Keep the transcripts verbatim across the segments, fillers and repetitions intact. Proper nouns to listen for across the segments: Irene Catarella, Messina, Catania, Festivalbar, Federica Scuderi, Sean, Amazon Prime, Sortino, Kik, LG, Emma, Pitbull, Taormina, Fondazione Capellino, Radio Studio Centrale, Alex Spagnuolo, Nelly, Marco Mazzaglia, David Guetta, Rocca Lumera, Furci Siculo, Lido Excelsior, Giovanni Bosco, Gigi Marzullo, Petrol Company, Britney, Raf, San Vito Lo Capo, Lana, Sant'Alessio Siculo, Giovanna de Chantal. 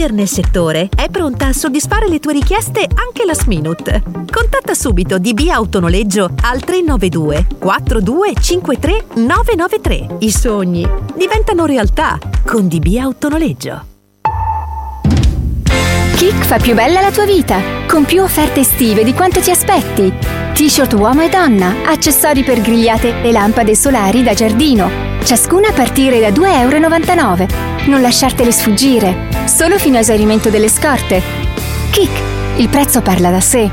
Nel settore è pronta a soddisfare le tue richieste anche last minute. Contatta subito D B Auto Noleggio al tre nove due quattro due cinque tre nove nove tre. I sogni diventano realtà con D B Auto Noleggio. Kik fa più bella la tua vita con più offerte estive di quanto ti aspetti. T-shirt uomo e donna, accessori per grigliate e lampade solari da giardino, ciascuna a partire da due virgola novantanove euro. Non lasciartele sfuggire, solo fino a esaurimento delle scorte. Kik, il prezzo parla da sé.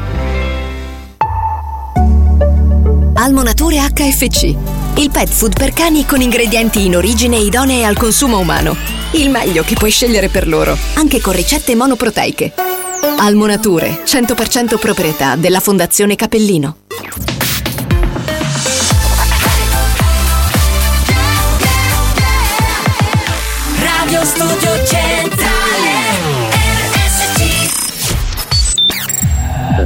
Almonature H F C, il pet food per cani con ingredienti in origine idonei al consumo umano. Il meglio che puoi scegliere per loro, anche con ricette monoproteiche. Almonature, cento per cento proprietà della Fondazione Capellino. Studio Centrale R S C.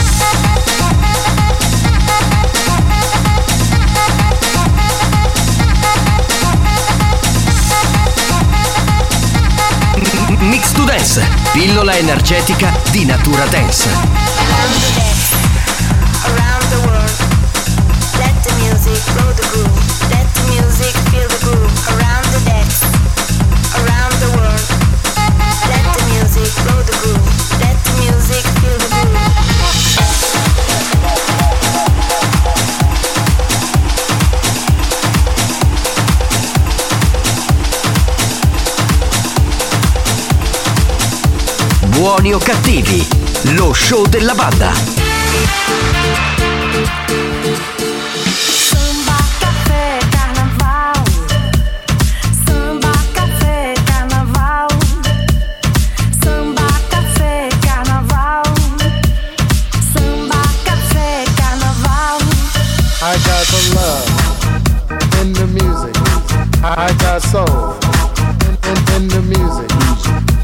Mix to Dance, pillola energetica di Natura Dance. Around the world, let the music blow the groove, let the music feel the groove. Around the dance, around the world, let the music blow the groove, let the music feel the Buoni o cattivi, lo show della banda. Samba, caffè, carnaval. Samba, caffè, carnaval. Samba, caffè, carnaval. Samba, caffè, carnaval. I got the love in the music. I got soul in, in, in the music.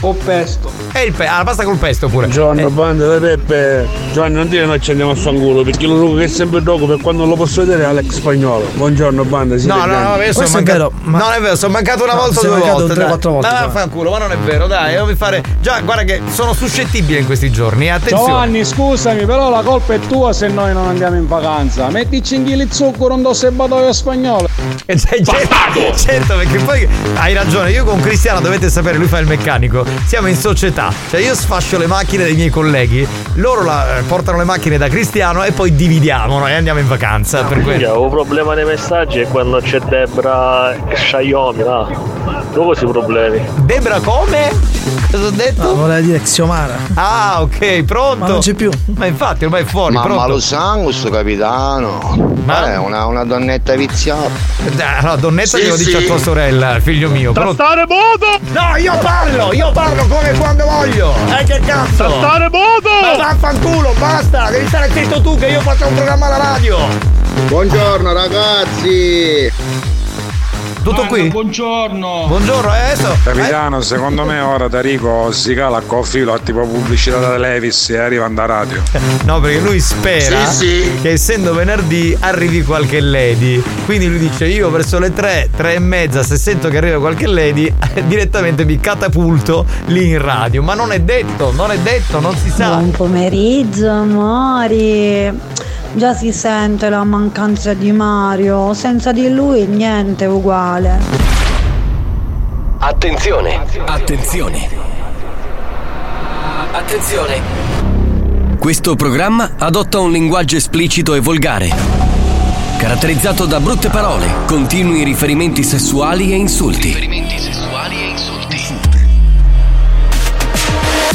po' pesto. E il pe- ah, la pasta col pesto pure. Buongiorno, eh. banda da Peppe. Giovanni, non dire noi ci andiamo a fanculo, perché lo rubo che è sempre dopo, per quando non lo posso vedere, Alex Spagnuolo. Buongiorno, banda. No, no, no, no, io sono mancato. Ma... non è vero, sono mancato una no, volta, due volte. tre, quattro volte. Ma fanculo, ma non è vero, dai, devo fare. Già, guarda che sono suscettibile in questi giorni. Attenzione. Giovanni, scusami, però la colpa è tua se noi non andiamo in vacanza. Mettici in chili zucchero, un serbatoio spagnolo. E sei certo, certo, perché poi hai ragione. Io con Cristiano, dovete sapere, lui fa il meccanico. Siamo in società, cioè io sfascio le macchine dei miei colleghi, loro la, eh, portano le macchine da Cristiano e poi dividiamo, no? E andiamo in vacanza. Per quello un problema dei messaggi è quando c'è Debra Xiaomi là, dopo si problemi. Debra come? Cosa ho detto? No, voleva dire Xiomara. Ah ok, pronto. Ma non c'è più. Ma infatti ormai è fuori. Ma, ma lo sangue sto capitano. Ma eh, una, una donnetta viziata. Eh, no, donnetta sì, che lo dice sì. A tua sorella, figlio mio. Tastare moto! No, io parlo, io parlo come quando voglio. Eh che cazzo! Tastare moto! Ma vaffanculo, basta, devi stare zitto tu che io faccio un programma alla radio. Buongiorno ragazzi. Tutto qui? Buongiorno. Buongiorno, adesso. Capitano, secondo me ora Tarico si cala a cofilo a tipo pubblicità da Levis e arriva alla radio. No, perché lui spera sì, sì. che essendo venerdì arrivi qualche lady. Quindi lui dice io verso le tre, tre e mezza, se sento che arriva qualche lady, direttamente mi catapulto lì in radio. Ma non è detto, non è detto, non si sa. Buon pomeriggio, amori. Già si sente la mancanza di Mario, senza di lui niente è uguale. Attenzione, attenzione, attenzione. Questo programma adotta un linguaggio esplicito e volgare, caratterizzato da brutte parole, continui riferimenti sessuali e insulti. Riferimenti sessuali e insulti.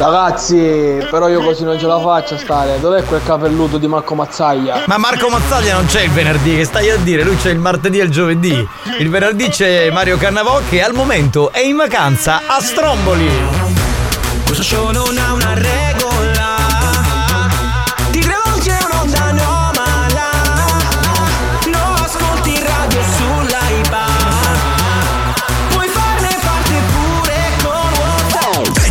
Ragazzi, però io così non ce la faccio a stare. Dov'è quel capelluto di Marco Mazzaglia? Ma Marco Mazzaglia non c'è il venerdì, che stai a dire? Lui c'è il martedì e il giovedì. Il venerdì c'è Mario Cannavò, che al momento è in vacanza a Stromboli. Questo show non ha una regola, ti rivolge un'onda anomala, non ascolti radio sull'iPad, puoi farne parte pure con WhatsApp.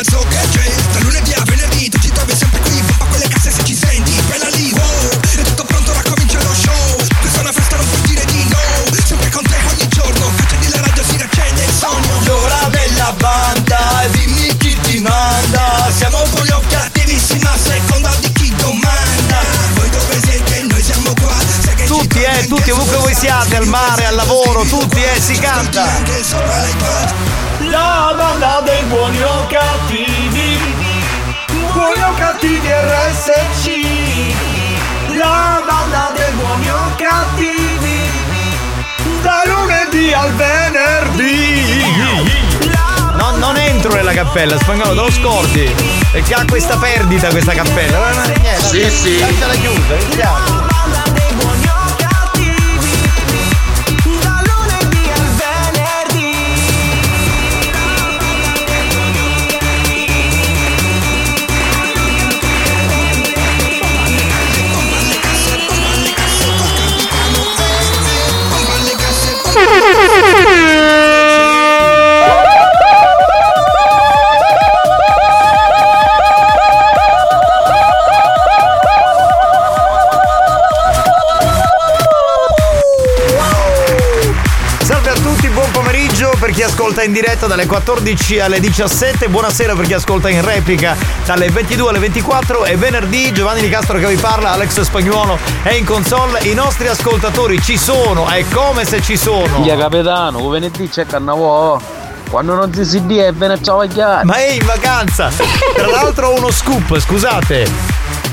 So che c'è, da lunedì a venerdì tu ci trovi sempre qui, bomba quelle casse se ci senti, bella lì, wow, è tutto pronto, ora comincia lo show, questa è una festa, non puoi dire di no, sempre con te ogni giorno, accendi la radio, si riaccende il sogno, l'ora della banda, dimmi chi ti manda, siamo buoni o cattivissima, seconda di chi domanda, voi dove siete, noi siamo qua, sai che tutti eh, tutti ovunque voi siate, al mare, al lavoro, tutti eh, si canta. La banda dei buoni o cattivi, buoni o cattivi R S C, la banda dei buoni o cattivi, da lunedì al venerdì. No, non entro nella cappella, Spagnolo, te lo scordi, perché ha questa perdita questa cappella. Non è niente, sì, la, sì. Lasciala chiusa, iniziamo. ascolta in diretta dalle quattordici alle diciassette. Buonasera per chi ascolta in replica dalle ventidue alle ventiquattro. E venerdì Giovanni Nicastro che vi parla, Alex Spagnuolo è in console. I nostri ascoltatori ci sono, è come se ci sono. Via capitano, venerdì c'è Cannavò. Quando non si si dia è bene, ciao a... Ma è in vacanza. Tra l'altro uno scoop, scusate.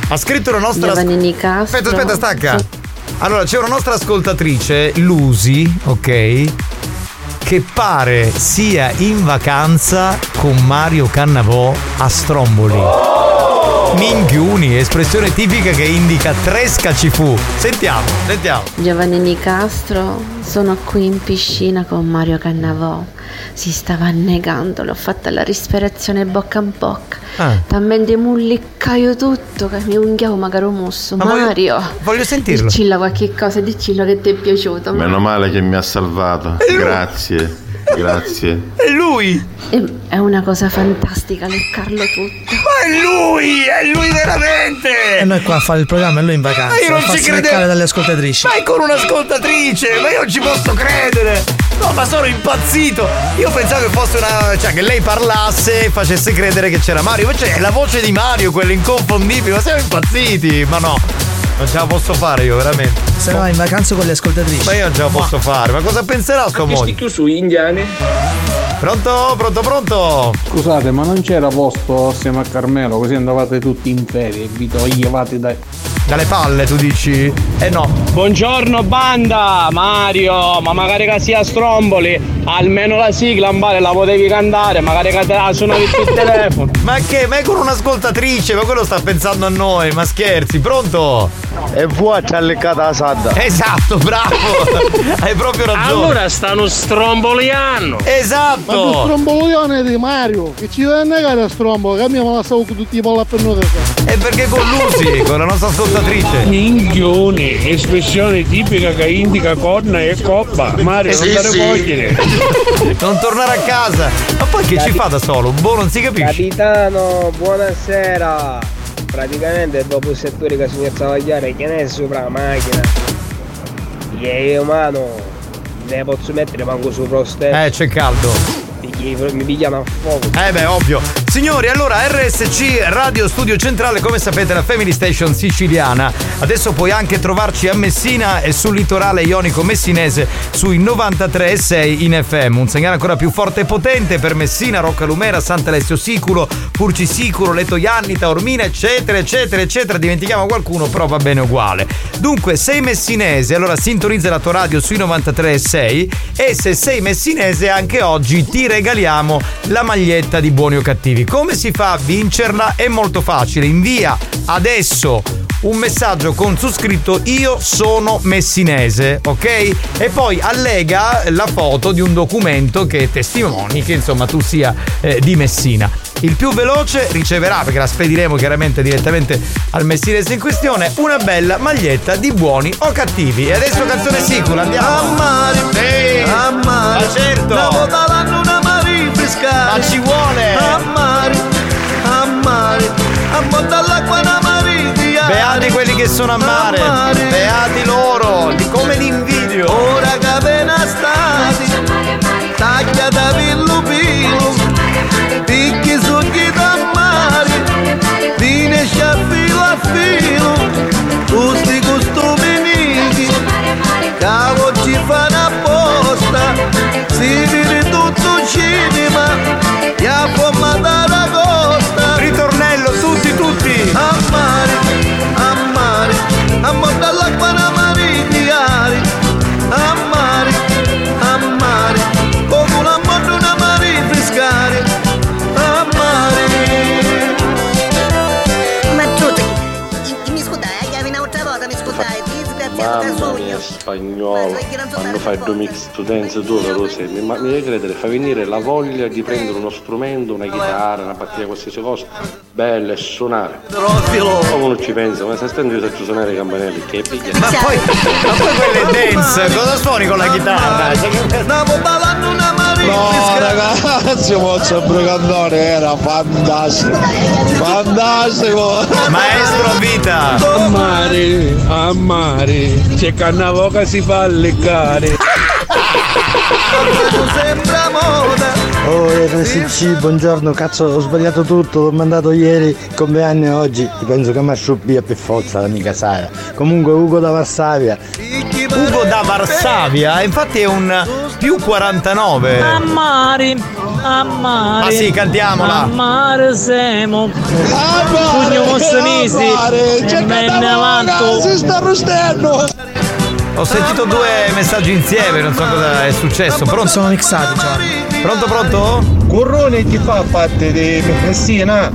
Ha scritto la nostra... Giovanni Nicastro. Aspetta, aspetta, stacca. Allora, c'è una nostra ascoltatrice, Lusi, ok? Che pare sia in vacanza con Mario Cannavò a Stromboli. Oh! Minghiuni, espressione tipica che indica tre scacifu. Sentiamo, sentiamo. Giovanni Nicastro, sono qui in piscina con Mario Cannavò. Si stava annegando, l'ho fatta la respirazione bocca in bocca. Ah. Talmente mulliccaio tutto che mi unghiavo magari un musso. Ma Mario, voglio, voglio sentirlo. Dicilla qualche cosa, dicilla che ti è piaciuto. Meno male che mi ha salvato. Grazie, grazie. È lui. È una cosa fantastica leccarlo tutto. Ma è lui, è lui veramente. E noi qua a fare il programma e lui in vacanza. Ma io non ci credevo. Dalle ascoltatrici. Ma è con un'ascoltatrice. Ma io non ci posso credere. No, ma sono impazzito. Io pensavo che fosse una... cioè che lei parlasse e facesse credere che c'era Mario. Invece è la voce di Mario, quella inconfondibile. Ma siamo impazziti. Ma no, non ce la posso fare io, veramente. Se no, in vacanza con le ascoltatrici. Ma io non ce la posso ma... fare. Ma cosa penserà sto mondo? Anche su indiani. Pronto, pronto, pronto. Scusate, ma non c'era posto assieme a Carmelo? Così andavate tutti in ferie e vi toglievate dai... dalle palle, tu dici? Eh no. Buongiorno banda. Mario, ma magari che sia Stromboli, almeno la sigla vale, la potevi cantare, magari che te la suonavi sul telefono. Ma che? Ma è con un'ascoltatrice, ma quello sta pensando a noi, ma scherzi. Pronto? E vuoi c'ha leccata la sadda. Esatto, bravo. Hai proprio ragione. Allora stanno stromboliano. Esatto. Ma tu strombolione di Mario, che ci deve negare a Stromboli, che abbiamo lasciato tutti i palla per noi. E perché con Lucy, con la nostra ascoltatrice. Minchione, espressione tipica che indica corna e coppa. Mario, eh sì, non te sì. cogliere. Non tornare a casa. Ma poi che Capit- ci fa da solo? Boh, non si capisce. Capitano, buonasera. Praticamente dopo il settore che signor Savagliare, che ne è sopra la macchina? Che umano, ne posso mettere manco sopra lo step. Eh, c'è caldo. Mi pigliano a fuoco. Eh beh, ovvio. Signori, allora R S C Radio Studio Centrale, come sapete, la Family Station siciliana. Adesso puoi anche trovarci a Messina e sul litorale ionico messinese sui novantatré virgola sei in F M. Un segnale ancora più forte e potente per Messina, Rocca Lumera, Sant'Alessio Siculo, Furci Siculo, Letojanni, Taormina, eccetera, eccetera, eccetera. Dimentichiamo qualcuno, però va bene uguale. Dunque, sei messinese, allora sintonizza la tua radio sui novantatré virgola sei. E se sei messinese, anche oggi ti regaliamo la maglietta di Buoni o Cattivi. Come si fa a vincerla? È molto facile. Invia adesso un messaggio con su scritto "Io sono messinese", ok? E poi allega la foto di un documento che testimoni che insomma tu sia eh, di Messina. Il più veloce riceverà, perché la spediremo chiaramente direttamente al messinese in questione, una bella maglietta di Buoni o Cattivi. E adesso canzone sicura, andiamo. Amare, eh, amare, ma certo. La ma ci vuole amare, amare, amare dall'acqua da maridia. Beati quelli che sono a mare, amare, beati loro, di come li invidio. Ora che appena stati, taglia da pillu pillu, picchi succhi da mare, finisci a filo a filo, tutti costumi miti, cavo ci fanno apposta, si vede tutto cinema, e a pomata la costa. Ritornello, tutti, tutti. A mare, a mare, a mare dall'acqua da maridiari. A mare, a mare, come una madonna mari frescare. A mare. Ma tu, mi scudai, chiavi un'altra volta, mi scudai, ti sgraziato da sogno. Spagnolo, quando fai due Mix to Dance tu lo sei, mi, mi devi credere, fa venire la voglia di prendere uno strumento, una chitarra, una batteria, qualsiasi cosa, bella e suonare. Come non ci penso, ma se stendo io a suonare i campanelli, che piglia. Ma poi, ma poi quelle dance, cosa suoni con la chitarra? No ragazzi, Mozzo Brigandone era fantastico, fantastico. Maestro vita. A mare, a mare, c'è Cannavò che si fa leccare. Sembra moda. Oh R S C, buongiorno, cazzo ho sbagliato tutto, l'ho mandato ieri, compleanno oggi, penso che mi asciubbia per forza l'amica Sara. Comunque Ugo da Varsavia. Ugo da Varsavia, infatti è un più quarantanove. Ammari, ammari. Ah sì, cantiamola. Ammare semo. Pugno mossanisi. Ammare, si sta rusterno. Ho sentito due messaggi insieme, non so cosa è successo. Pronto? Sono mixati, cioè. Pronto, pronto? Curruni ti fa parte di Messina?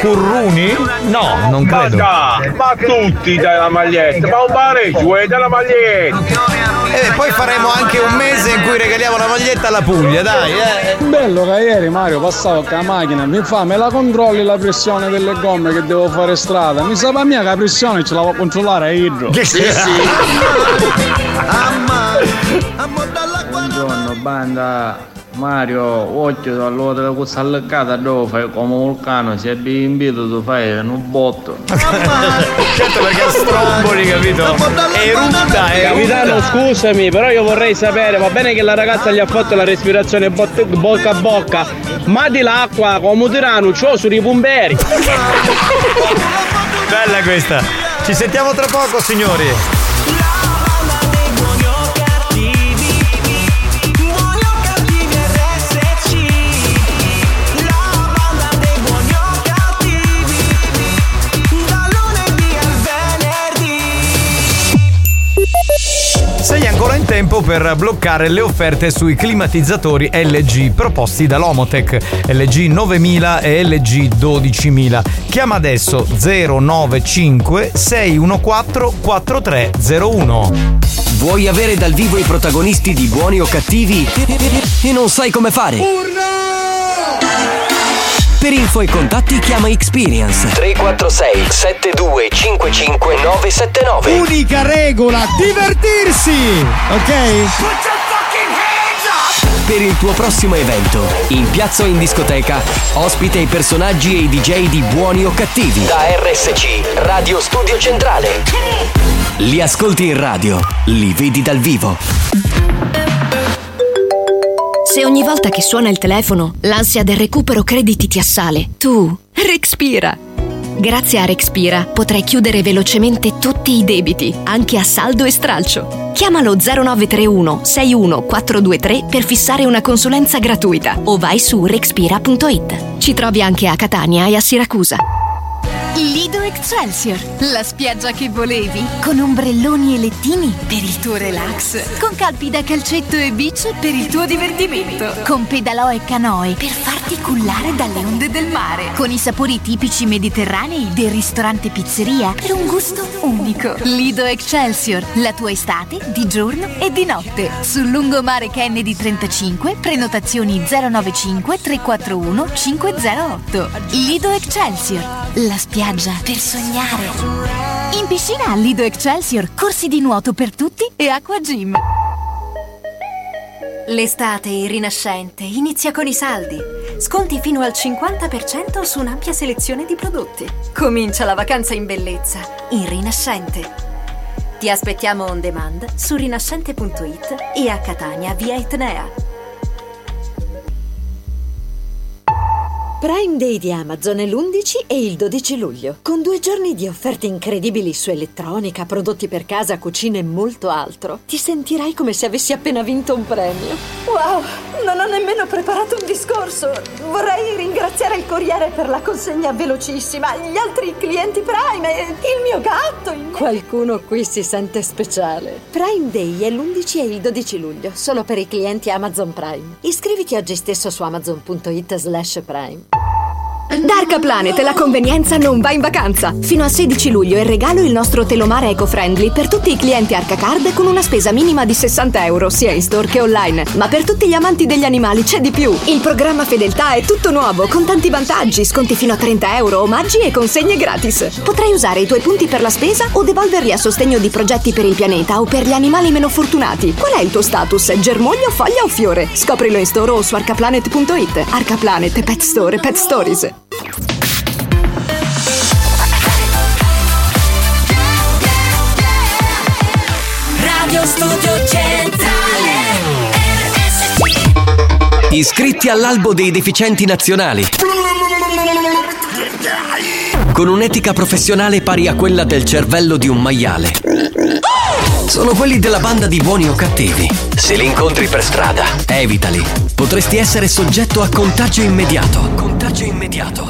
Curruni? No, non credo. Ma, da, ma tutti dai la maglietta, ma un pareggio vuoi dai la maglietta. E poi faremo anche un mese in cui regaliamo la maglietta alla Puglia, dai. Eh. Bello che ieri Mario passavo con la macchina, mi fa, me la controlli la pressione delle gomme che devo fare strada. Mi sa per mia che la pressione ce la può controllare Idro. Che sì, sì. Buongiorno banda. Mario, occhio allora della cosa allacata dove fai come un vulcano, se abbi invito tu fai un botto. Certo, perché a Stromboli, capito? Erutta, è capitano, scusami, però io vorrei sapere, va bene che la ragazza gli ha fatto la respirazione bot- bocca a bocca, ma di l'acqua come tirano ciò sui bomberi. Bella questa. Ci sentiamo tra poco, signori. Sei ancora in tempo per bloccare le offerte sui climatizzatori L G proposti dall'Omotech, L G novemila e L G dodicimila. Chiama adesso zero nove cinque sei uno quattro quattro tre zero uno. Vuoi avere dal vivo i protagonisti di Buoni o Cattivi e non sai come fare? Per info e contatti chiama Experience tre quattro sei sette due cinque cinque nove sette nove. Unica regola, divertirsi! Ok? Per il tuo prossimo evento, in piazza o in discoteca, ospita i personaggi e i D J di Buoni o Cattivi. Da R S C, Radio Studio Centrale. Li ascolti in radio, li vedi dal vivo. Se ogni volta che suona il telefono l'ansia del recupero crediti ti assale, tu Rexpira. Grazie a Rexpira potrai chiudere velocemente tutti i debiti, anche a saldo e stralcio. Chiamalo zero nove tre uno sei uno quattro due tre per fissare una consulenza gratuita o vai su rexpira punto it. Ci trovi anche a Catania e a Siracusa. Lido Excelsior, la spiaggia che volevi, con ombrelloni e lettini per il tuo relax, con calpi da calcetto e beach per il tuo divertimento, con pedalò e canoe per farti cullare dalle onde del mare, con i sapori tipici mediterranei del ristorante pizzeria per un gusto unico. Lido Excelsior, la tua estate di giorno e di notte. Sul lungomare Kennedy trentacinque, prenotazioni zero nove cinque tre quattro uno cinque zero otto. Lido Excelsior, la spiaggia per sognare. In piscina al Lido Excelsior, corsi di nuoto per tutti e acqua gym. L'estate in Rinascente inizia con i saldi. Sconti fino al cinquanta per cento su un'ampia selezione di prodotti. Comincia la vacanza in bellezza in Rinascente. Ti aspettiamo on demand su rinascente punto it e a Catania via Etnea. Prime Day di Amazon è l'undici e il dodici luglio, con due giorni di offerte incredibili su elettronica, prodotti per casa, cucina e molto altro. Ti sentirai come se avessi appena vinto un premio. Wow, non ho nemmeno preparato un discorso. Vorrei ringraziare il corriere per la consegna velocissima, gli altri clienti Prime, il mio gatto. Il... Qualcuno qui si sente speciale. Prime Day è l'undici e il dodici luglio, solo per i clienti Amazon Prime. Iscriviti oggi stesso su amazon punto it slash prime. Da Arca Planet la convenienza non va in vacanza. Fino al sedici luglio è regalo il nostro telomare eco-friendly per tutti i clienti Arca Card con una spesa minima di sessanta euro sia in store che online. Ma per tutti gli amanti degli animali c'è di più. Il programma Fedeltà è tutto nuovo, con tanti vantaggi, sconti fino a trenta euro, omaggi e consegne gratis. Potrai usare i tuoi punti per la spesa o devolverli a sostegno di progetti per il pianeta o per gli animali meno fortunati. Qual è il tuo status? Germoglio, foglia o fiore? Scoprilo in store o su arcaplanet punto it. Arca Planet, Pet Store, Pet Stories. Radio Studio Centrale R S C. Iscritti all'albo dei deficienti nazionali. Con un'etica professionale pari a quella del cervello di un maiale. Sono quelli della banda di buoni o cattivi. Se li incontri per strada, evitali. Potresti essere soggetto a contagio immediato. Contagio immediato.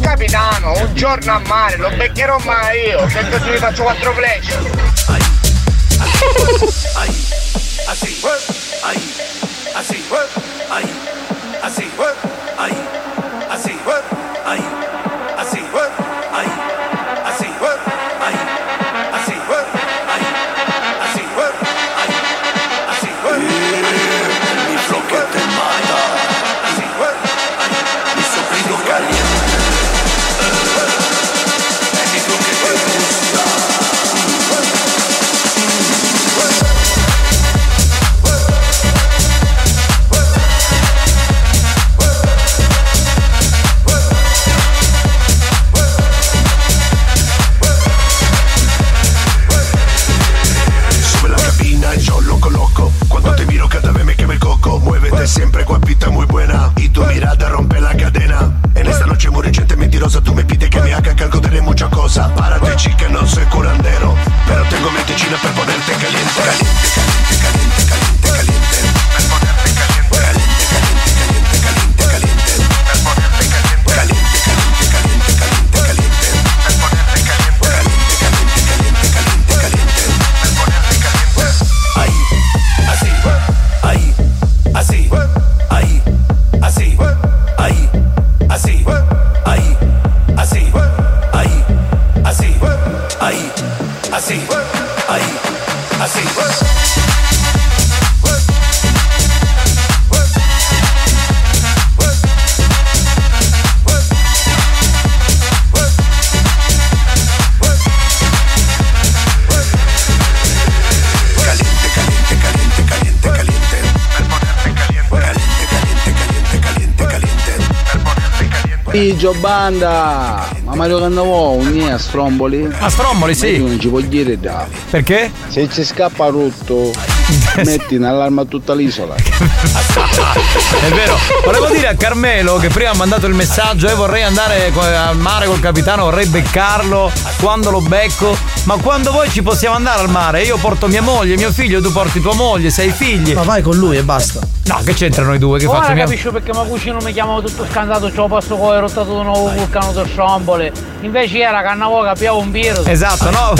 Capitano, un giorno a mare, lo beccherò mai io, se così mi faccio quattro flash. Siempre guapita muy buena y tu mirada rompe la cadena. En esta noche muy reciente mentirosa tú me pides que me haga cargo de mucha cosa. Para ti chica no soy curandero, pero tengo medicina para ponerte caliente. Caliente, caliente, caliente, caliente, caliente. Para ponerte caliente. Caliente, caliente, caliente, caliente, caliente. Para ponerte caliente. Caliente, caliente, caliente, caliente, caliente. Para ponerte caliente. Caliente, caliente, caliente, caliente, caliente. Para ponerte caliente. Ahí, así, ahí. Así, ahí, así, ahí, así, ahí, así, ahí, así, ahí, así, ahí, así. Gio Banda, ma Mario Cannavò un è a Stromboli? A Stromboli sì. Ma non ci può dire da. Perché? Se ci scappa rotto metti in allarme tutta l'isola. È vero. Volevo dire a Carmelo che prima ha mandato il messaggio e eh, vorrei andare al mare col capitano, vorrei beccarlo, quando lo becco. Ma quando voi ci possiamo andare al mare? Io porto mia moglie, mio figlio, tu porti tua moglie, sei figli. Ma vai con lui e basta. No, che c'entra noi due? Che ora faccio? Ora capisco mia... perché ma cucino mi chiamavo tutto scandato, ce lo posso con rottato di nuovo vulcano da Stromboli. Invece era Cannavò che abbiamo un virus. Esatto, no?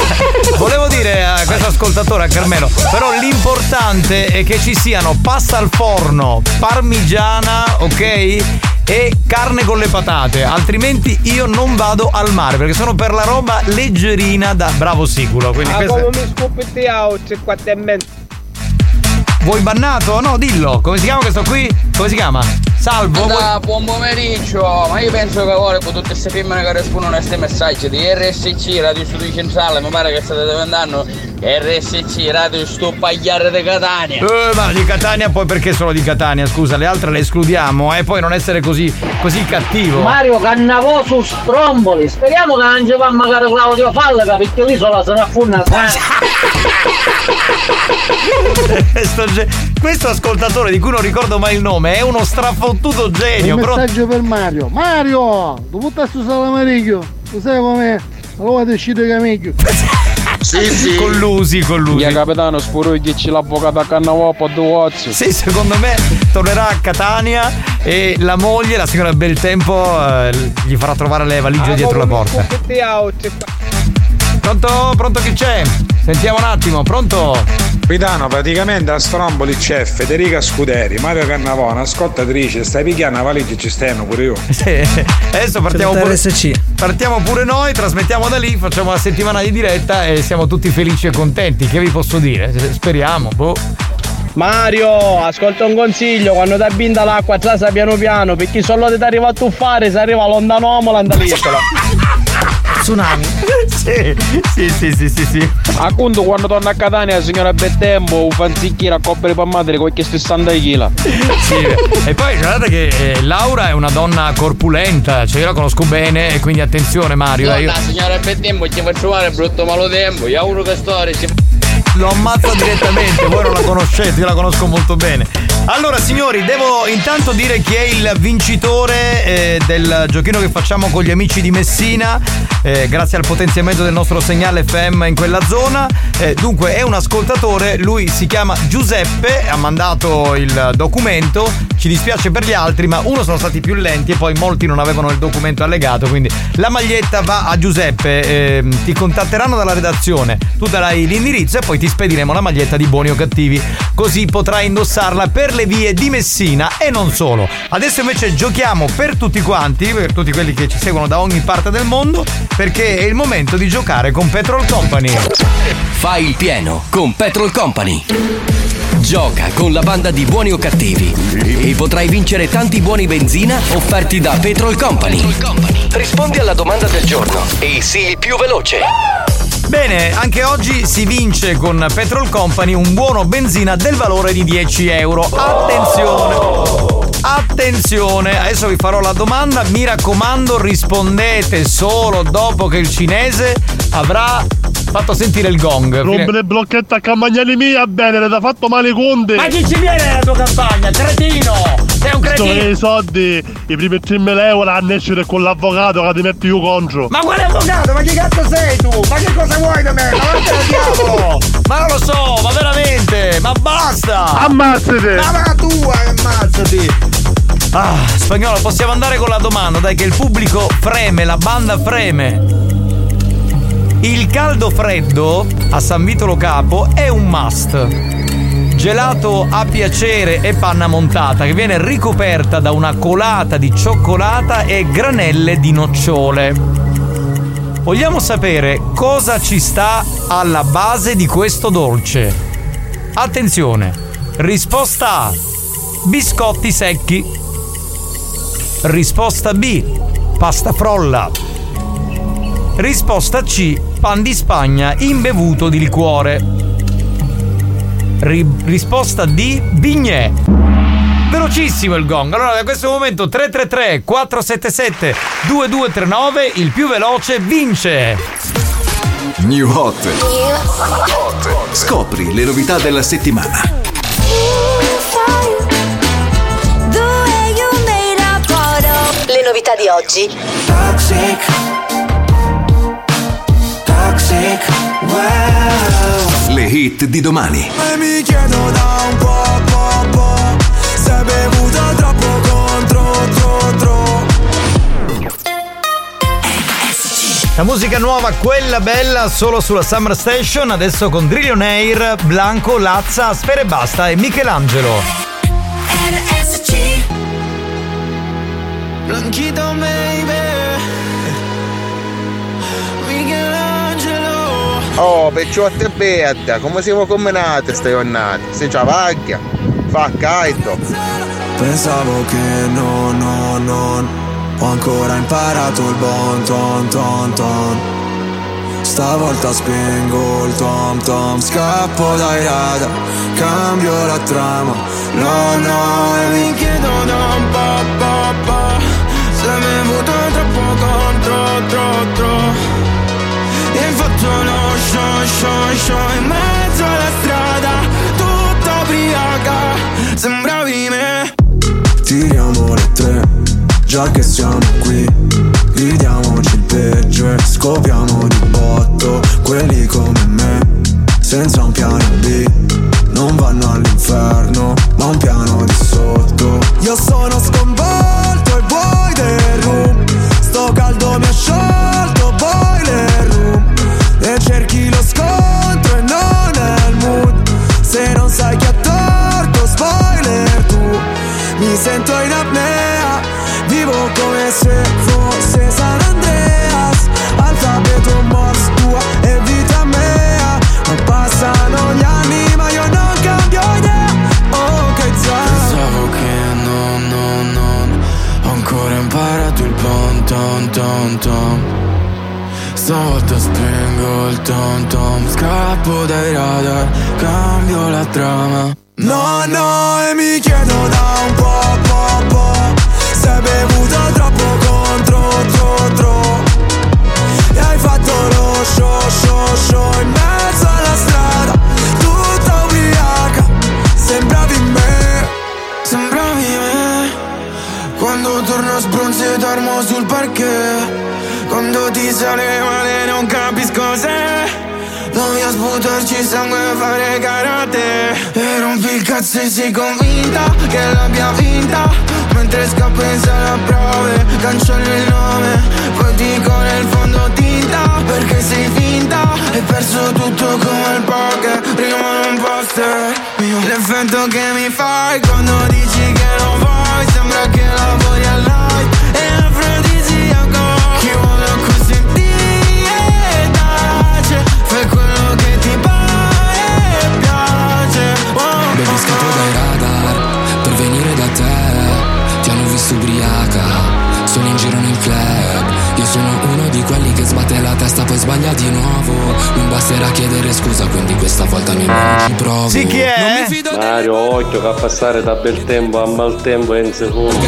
Volevo dire a questo ascoltatore, a Carmelo, però l'importante è che ci siano pasta al forno, parmigiana, ok? E carne con le patate, altrimenti io non vado al mare perché sono per la roba leggerina da bravo Siculo. Quindi ah, questa... come mi scopetti out cinquanta e mezzo. Vuoi bannato? No, dillo. Come si chiama questo qui? Come si chiama? Salvo. Andà, buon pomeriggio. Ma io penso che ora con tutte queste firme che rispondono a questi messaggi di R S C, Radio Studio Centrale, mi pare che state domandando R S C, Radio Sto Pagliare di Catania. Eh, ma di Catania poi perché solo di Catania? Scusa, le altre le escludiamo e eh? Poi non essere così così cattivo. Mario Cannavò su Stromboli. Speriamo che non ci va magari Claudio Fallega perché l'isola se ne affunna. Questo, questo ascoltatore di cui non ricordo mai il nome è uno strafottuto genio. Un messaggio però... per Mario. Mario, tu butta su Salamarillo, tu sai com'è? Allora decido che è meglio. Sì, sì. Collusi, collusi. Via capitano, spuruglici l'avvocato a Cannavò a due occhi. Sì, secondo me tornerà a Catania e la moglie, la signora Beltempo, eh, gli farà trovare le valigie ah, dietro la porta. Pronto? Pronto chi c'è? Sentiamo un attimo, pronto? Pitano, praticamente a Stromboli c'è Federica Scuderi, Mario Cannavò, una scottatrice, stai picchiando una valigia ci stanno pure io. Sì, adesso partiamo pure, partiamo pure noi, trasmettiamo da lì, facciamo una settimana di diretta e siamo tutti felici e contenti, che vi posso dire? Speriamo, boh. Mario, ascolta un consiglio, quando ti abbinda l'acqua trasa piano piano, perché solo ti arriva a tuffare, se arriva lontano l'andalisola. tsunami. Sì, sì, sì, sì, sì, sì. Appunto, quando torno a Catania, signora Bettembo, un fanzicchiere a coppere di pammate con qualche sessanta chili. Sì. E poi guardate che eh, Laura è una donna corpulenta, cioè io la conosco bene, e quindi attenzione Mario. No, eh, io... la signora Bettembo ci fa trovare brutto malo tempo, io auguro che storia ci... Lo ammazzo direttamente, voi non la conoscete, io la conosco molto bene. Allora signori, devo intanto dire chi è il vincitore eh, del giochino che facciamo con gli amici di Messina, eh, grazie al potenziamento del nostro segnale F M in quella zona. Eh, dunque è un ascoltatore, lui si chiama Giuseppe, ha mandato il documento, ci dispiace per gli altri ma uno sono stati più lenti e poi molti non avevano il documento allegato, quindi la maglietta va a Giuseppe. Eh, ti contatteranno dalla redazione, tu darai l'indirizzo e poi ti Ti spediremo la maglietta di Buoni o Cattivi, così potrai indossarla per le vie di Messina e non solo. Adesso invece giochiamo per tutti quanti, per tutti quelli che ci seguono da ogni parte del mondo, perché è il momento di giocare con Petrol Company. Fai il pieno con Petrol Company, gioca con la banda di Buoni o Cattivi e potrai vincere tanti buoni benzina offerti da Petrol Company. Rispondi alla domanda del giorno e sii il più veloce. Bene, anche oggi si vince con Petrol Company un buono benzina del valore di dieci euro. Attenzione! Attenzione! Adesso vi farò la domanda, mi raccomando rispondete solo dopo che il cinese avrà fatto sentire il gong. Rompe le blocchette a campagnani mia, bene, le ha fatto male Conte. Ma chi ci viene la tua campagna, cretino? Sei un cretino! Sto i soldi, i primi tremila euro a nessuno con l'avvocato che ti metti io contro. Ma quale avvocato? Ma chi cazzo sei tu? Ma che cosa vuoi da me? Ma, ma non lo so, ma veramente, ma basta! Ammazzati! Ma la tua, ammazzati! Ah, Spagnolo, possiamo andare con la domanda, dai che il pubblico freme, la banda freme. Il caldo freddo a San Vito Lo Capo è un must. Gelato a piacere e panna montata che viene ricoperta da una colata di cioccolata e granelle di nocciole. Vogliamo sapere cosa ci sta alla base di questo dolce. Attenzione, risposta A, biscotti secchi. Risposta B, pasta frolla. Risposta C, pan di Spagna imbevuto di liquore. Ri- risposta D, bignè. Velocissimo il gong. Allora, da questo momento tre tre tre quattro sette sette due due tre nove, il più veloce vince. New Hot. New Hot. Scopri le novità della settimana. Le novità di oggi. Toxic. Le hit di domani. E mi chiedo da un po', po', po', se hai bevuto troppo contro, contro. La musica nuova, quella bella, solo sulla Summer Station. Adesso con Drillionaire, Blanco, Lazza, Sfere Basta e Michelangelo. R S C. Blanchito, baby. Oh, pecciotta e beata, come siamo combinate stai giornata? Se c'è vacca, fa caldo. Pensavo che no, no, no, ho ancora imparato il bon ton ton ton. Stavolta spengo il tom tom, scappo dai radar, cambio la trama. No, no, e mi chiedo da un po', po', po', se mi hai avuto troppo contro, tro, tro. E faccio lo show, show, show in mezzo alla strada, tutta ubriaca, sembravi me. Tiriamo le tre, già che siamo qui, gridiamoci il peggio e scopriamo di botto. Quelli come me, senza un piano B, non vanno all'inferno, ma un piano di sotto. Io sono sconvolto e vuoi del rum, sto caldo mi ha sciolto, boiler room. E cerchi lo scontro e non è il mood, se non sai chi ha torto, spoiler tu. Mi sento in apnea, vivo come se fosse San Andreas, alfabeto morse tua e vita mea. Ma passano gli anni ma io non cambio idea, oh che già. Pensavo che no, no stavolta spengo il tom tom, scappo dai radar, cambio la trama. No, no, e mi chiedo da un po', po', po', se hai bevuto troppo contro, tro, tro, e hai fatto lo show, show, show in mezzo alla strada, tutta ubriaca, sembravi me, sembravi me. Quando torno sbronzo e dormo sul parquet, quando ti sale male non capisco se dobbiamo sputarci sangue e fare karate. E rompi il cazzo e sei convinta che l'abbia vinta, mentre scappo in sala prove, cancello il nome, poi dico nel fondo tinta, perché sei finta. Hai perso tutto come il poker, prima non poster. L'effetto che mi fai quando dici che non vuoi, sembra che lavori al live e la afrodisiaco. Chi vuole acconsentire tace, fai quello che ti pare e piace. Oh. Bevi scappo dai radar per venire da te, ti hanno visto ubriaca, sono in giro nel club. Io sono uno di quelli che sbatte la testa poi sbaglia di nuovo. Non basterà chiedere scusa, quindi questa volta nemmeno ci provo. Sì, chi è? Non mi fido. Mario, occhio che a passare da bel tempo a mal tempo è un secondo.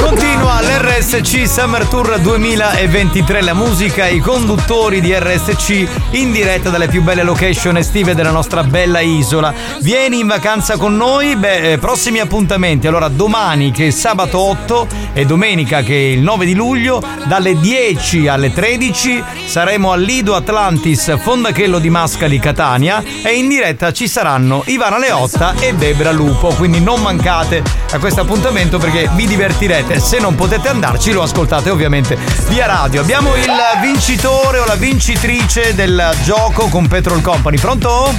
Continua l'R S C Summer Tour duemilaventitré, la musica, i conduttori di R S C in diretta dalle più belle location estive della nostra bella isola. Vieni in vacanza con noi. Beh, prossimi appuntamenti, allora domani che è sabato otto e domenica che è il nove di luglio, dalle dieci alle tredici saremo al Lido Atlantis Fondachello di Mascali, Catania, e in diretta ci saranno Ivana Leotta e Debra Lupo, quindi non mancate a questo appuntamento perché vi divertirete. Se non potete andarci lo ascoltate ovviamente via radio. Abbiamo il vincitore o la vincitrice del gioco con Petrol Company. Pronto?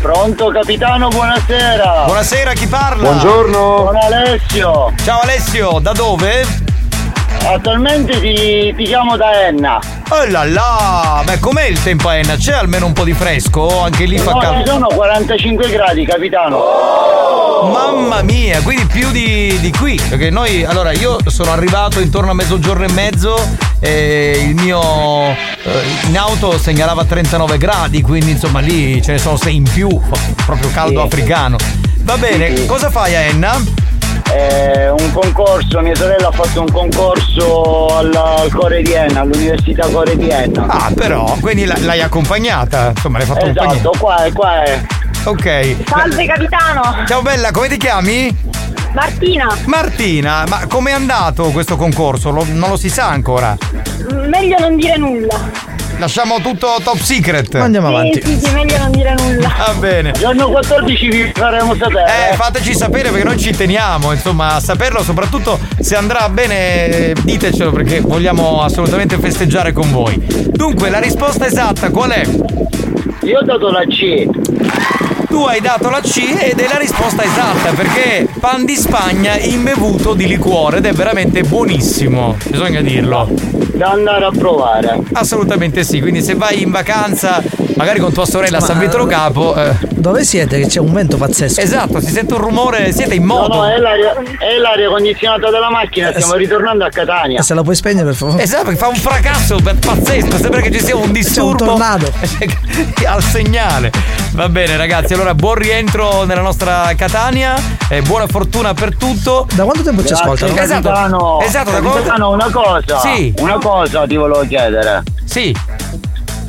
Pronto capitano, buonasera. Buonasera, chi parla? Buongiorno. Sono Alessio. Ciao Alessio, da dove? Attualmente ti, ti chiamo da Enna. Oh là là, beh com'è il tempo a Enna? C'è almeno un po' di fresco? Anche lì no, fa caldo. Ci sono quarantacinque gradi capitano. Oh! Mamma mia, quindi più di, di qui. Perché noi, allora io sono arrivato intorno a mezzogiorno e mezzo e il mio eh, in auto segnalava trentanove gradi, quindi insomma lì ce ne sono sei in più, proprio caldo sì. Africano. Va bene, sì. Cosa fai a Enna? Eh, un concorso, mia sorella ha fatto un concorso al, al Core di Enna, all'università Core di Enna. Ah però, quindi l- l'hai accompagnata, insomma l'hai fatto esatto, compagnia. Esatto, qua è, qua è. Ok. Salve capitano. Ciao bella, come ti chiami? Martina. Martina, ma com'è andato questo concorso? Lo, non lo si sa ancora. Meglio non dire nulla. Lasciamo tutto top secret. Andiamo sì, avanti. Sì, sì, meglio non dire nulla. Va bene. Giorno quattordici vi faremo sapere. Eh, fateci sapere perché noi ci teniamo, insomma, a saperlo, soprattutto se andrà bene ditecelo perché vogliamo assolutamente festeggiare con voi. Dunque, la risposta esatta qual è? Io ho dato la C. Tu hai dato la C ed è la risposta esatta perché pan di Spagna imbevuto di liquore ed è veramente buonissimo, bisogna dirlo. Da andare a provare. Assolutamente sì, quindi se vai in vacanza magari con tua sorella a San Vito Lo Capo eh. Dove siete? Che c'è un vento pazzesco. Esatto, si sente un rumore, siete in moto. No, no, è l'aria, è l'aria condizionata della macchina, stiamo eh, ritornando a Catania. Se la puoi spegnere per favore. Esatto, perché fa un fracasso pazzesco, sembra che ci sia un disturbo. C'è un tornado. Al segnale. Va bene ragazzi, allora buon rientro nella nostra Catania e buona fortuna per tutto. Da quanto tempo ci ascoltano? Esatto, capitano, esatto capitano, da quanto... una cosa sì. Una cosa ti volevo chiedere. Sì.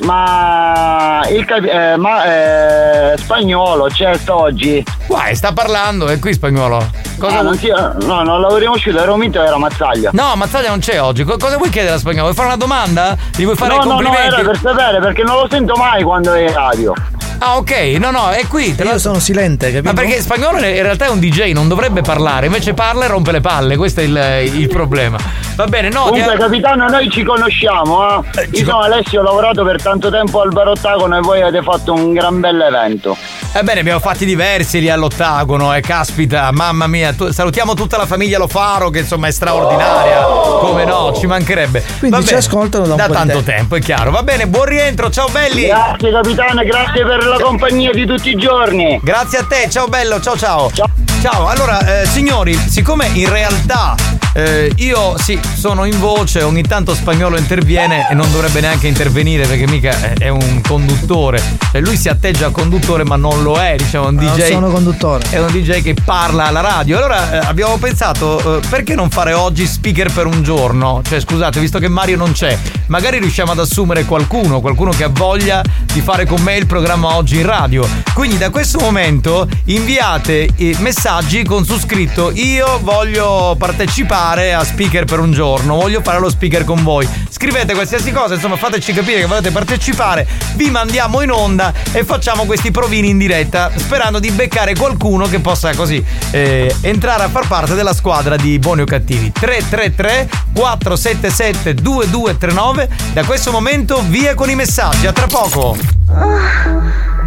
Ma il capi- eh, ma eh, Spagnuolo c'è sta oggi. Guai, sta parlando, è qui Spagnuolo. Cosa ah, non si, no, non l'avevo riconosciuto, era un mito, era Mazzaglia. No, Mazzaglia non c'è oggi. Co- cosa vuoi chiedere a Spagnuolo? Vuoi fare una domanda? Gli vuoi fare no, i complimenti? No, no, era per sapere perché non lo sento mai quando è in radio. Ah ok, no no, è qui te. Io la... sono silente, capito? Ma perché Spagnuolo in realtà è un D J, non dovrebbe parlare. Invece parla e rompe le palle, questo è il, il problema. Va bene, no. Comunque ti... capitano, noi ci conosciamo eh? eh Io sono con... Alessio, ho lavorato per tanto tempo al Bar Ottagono e voi avete fatto un gran bell'evento. Ebbene, abbiamo fatti diversi lì all'Ottagono e eh, caspita, mamma mia. Tu... Salutiamo tutta la famiglia Lo Faro che insomma è straordinaria. Oh! Come no, ci mancherebbe. Quindi ci ascoltano da, un da po tanto tempo. tempo, è chiaro. Va bene, buon rientro, ciao belli. Grazie capitano, grazie per la compagnia di tutti i giorni. Grazie a te, ciao bello, ciao ciao. Ciao, ciao. Allora eh, signori, siccome in realtà eh, io sì, sono in voce, ogni tanto Spagnuolo interviene e non dovrebbe neanche intervenire perché mica è un conduttore, cioè lui si atteggia a conduttore ma non lo è, diciamo un ma D J. Non sono conduttore. È un D J che parla alla radio. Allora eh, abbiamo pensato eh, perché non fare oggi speaker per un giorno? Cioè scusate, visto che Mario non c'è, magari riusciamo ad assumere qualcuno, qualcuno che ha voglia di fare con me il programma oggi in radio. Quindi da questo momento inviate eh, messaggi con su scritto io voglio partecipare a speaker per un giorno, voglio fare lo speaker con voi. Scrivete qualsiasi cosa, insomma fateci capire che volete partecipare, vi mandiamo in onda e facciamo questi provini in diretta sperando di beccare qualcuno che possa così eh, entrare a far parte della squadra di Buoni o Cattivi. Tre tre tre quattro sette sette due due tre nove. Da questo momento via con i messaggi, a tra poco. Oh,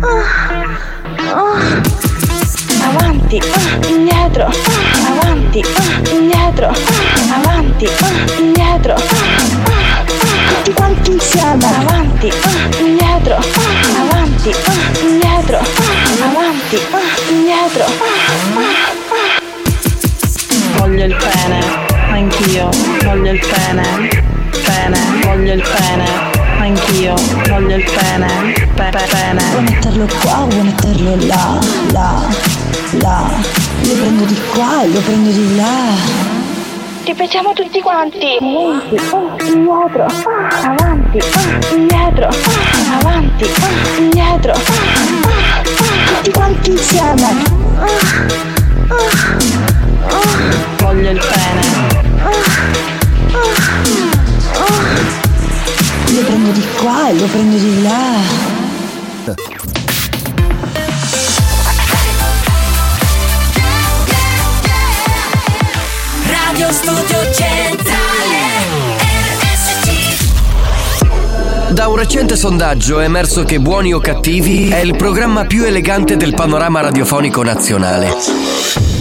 oh, oh. Avanti, ah, indietro, ah, avanti, ah, indietro, ah, avanti, ah, indietro, ah, tutti quanti insieme, avanti, ah, indietro, ah, avanti, ah, indietro, ah, avanti, ah, indietro, ah. Voglio il pene, anch'io, voglio il pene, pene, voglio il pene. Anch'io voglio il pene, pe- pe- pene. Vuoi metterlo qua o vuoi metterlo là, là, là? Lo prendo di qua, lo prendo di là. Ripetiamo tutti quanti. Avanti, ah, indietro, ah, avanti, ah, indietro, ah, avanti, ah, indietro, ah, tutti quanti insieme. Ah, ah, ah. Voglio il pene. Ah, ah, ah. Lo prendo di qua e lo prendo di là. Radio Studio Centrale. Da un recente sondaggio è emerso che Buoni o Cattivi è il programma più elegante del panorama radiofonico nazionale.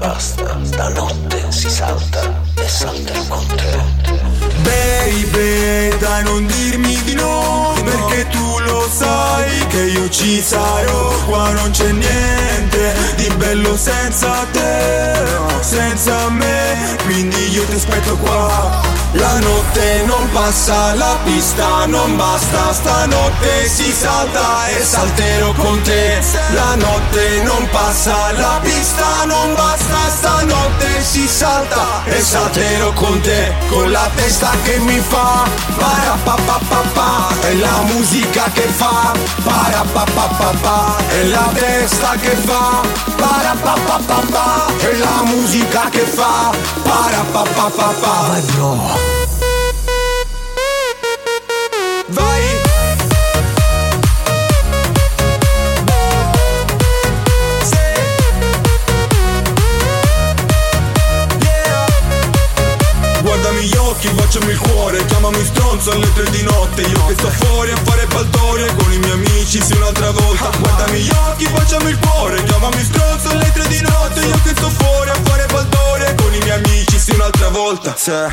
Basta, stanotte si salta e salta con te. Baby, dai non dirmi di no, perché tu lo sai che io ci sarò. Qua non c'è niente di bello senza te, senza me, quindi io ti aspetto qua. La notte non passa, la pista non basta, stanotte si salta e salterò con te. La notte non passa, la pista non basta, stanotte si salta e salterò con te. Con la testa che mi fa para pa pa pa pa, è la musica che fa para pa pa pa pa, è la testa che fa para pa pa pa pa, è la musica che fa para pa pa pa pa. Vai bro, vai. Yeah. Guardami gli occhi, baciami il cuore, chiamami stronzo alle tre di notte. Io che sto fuori a fare baldoria con i miei amici, sì un'altra volta. Guardami gli occhi, baciami il cuore, chiamami stronzo alle tre di notte. Io che sto fuori a fare baldoria con i miei amici, sì un'altra volta.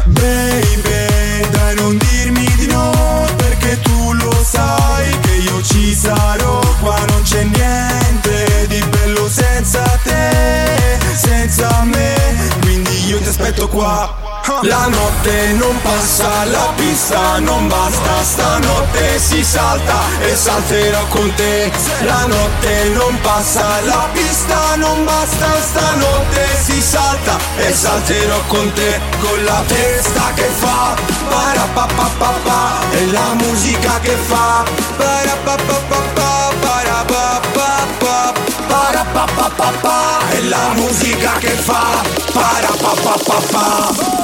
Baby, dai non dirmi di no, perché tu lo sai che io ci sarò. Qua non c'è niente di bello senza te, senza me, quindi io ti aspetto qua. La notte non passa, la pista non basta, stanotte si salta e salterò con te. La notte non passa, la pista non basta, stanotte si salta e salterò con te. Con la testa che fa para pa pa pa pa, e la musica che fa para pa pa pa pa, para pa pa pa, para pa pa pa pa, e la musica che fa para pa pa pa pa.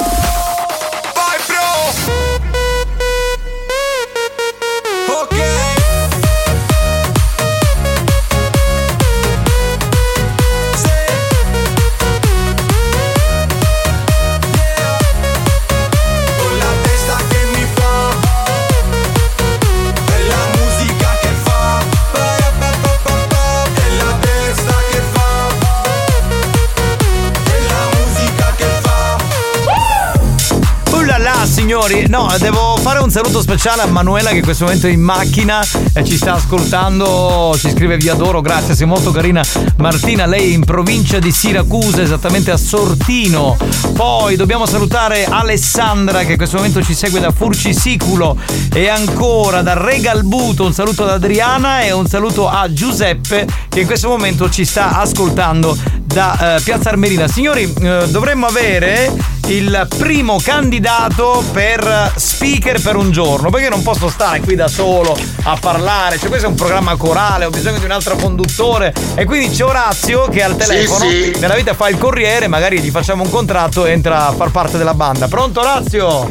signori. No, devo fare un saluto speciale a Manuela che in questo momento è in macchina e ci sta ascoltando, ci scrive: vi adoro, grazie, sei molto carina Martina. Lei è in provincia di Siracusa, esattamente a Sortino. Poi dobbiamo salutare Alessandra che in questo momento ci segue da Furci Siculo e ancora da Regalbuto. Un saluto ad Adriana e un saluto a Giuseppe che in questo momento ci sta ascoltando da eh, Piazza Armerina. Signori, eh, dovremmo avere il primo candidato per speaker per un giorno, perché non posso stare qui da solo a parlare, cioè questo è un programma corale, ho bisogno di un altro conduttore. E quindi c'è Orazio che al telefono sì, sì. nella vita fa il corriere, magari gli facciamo un contratto e entra a far parte della banda. Pronto Orazio?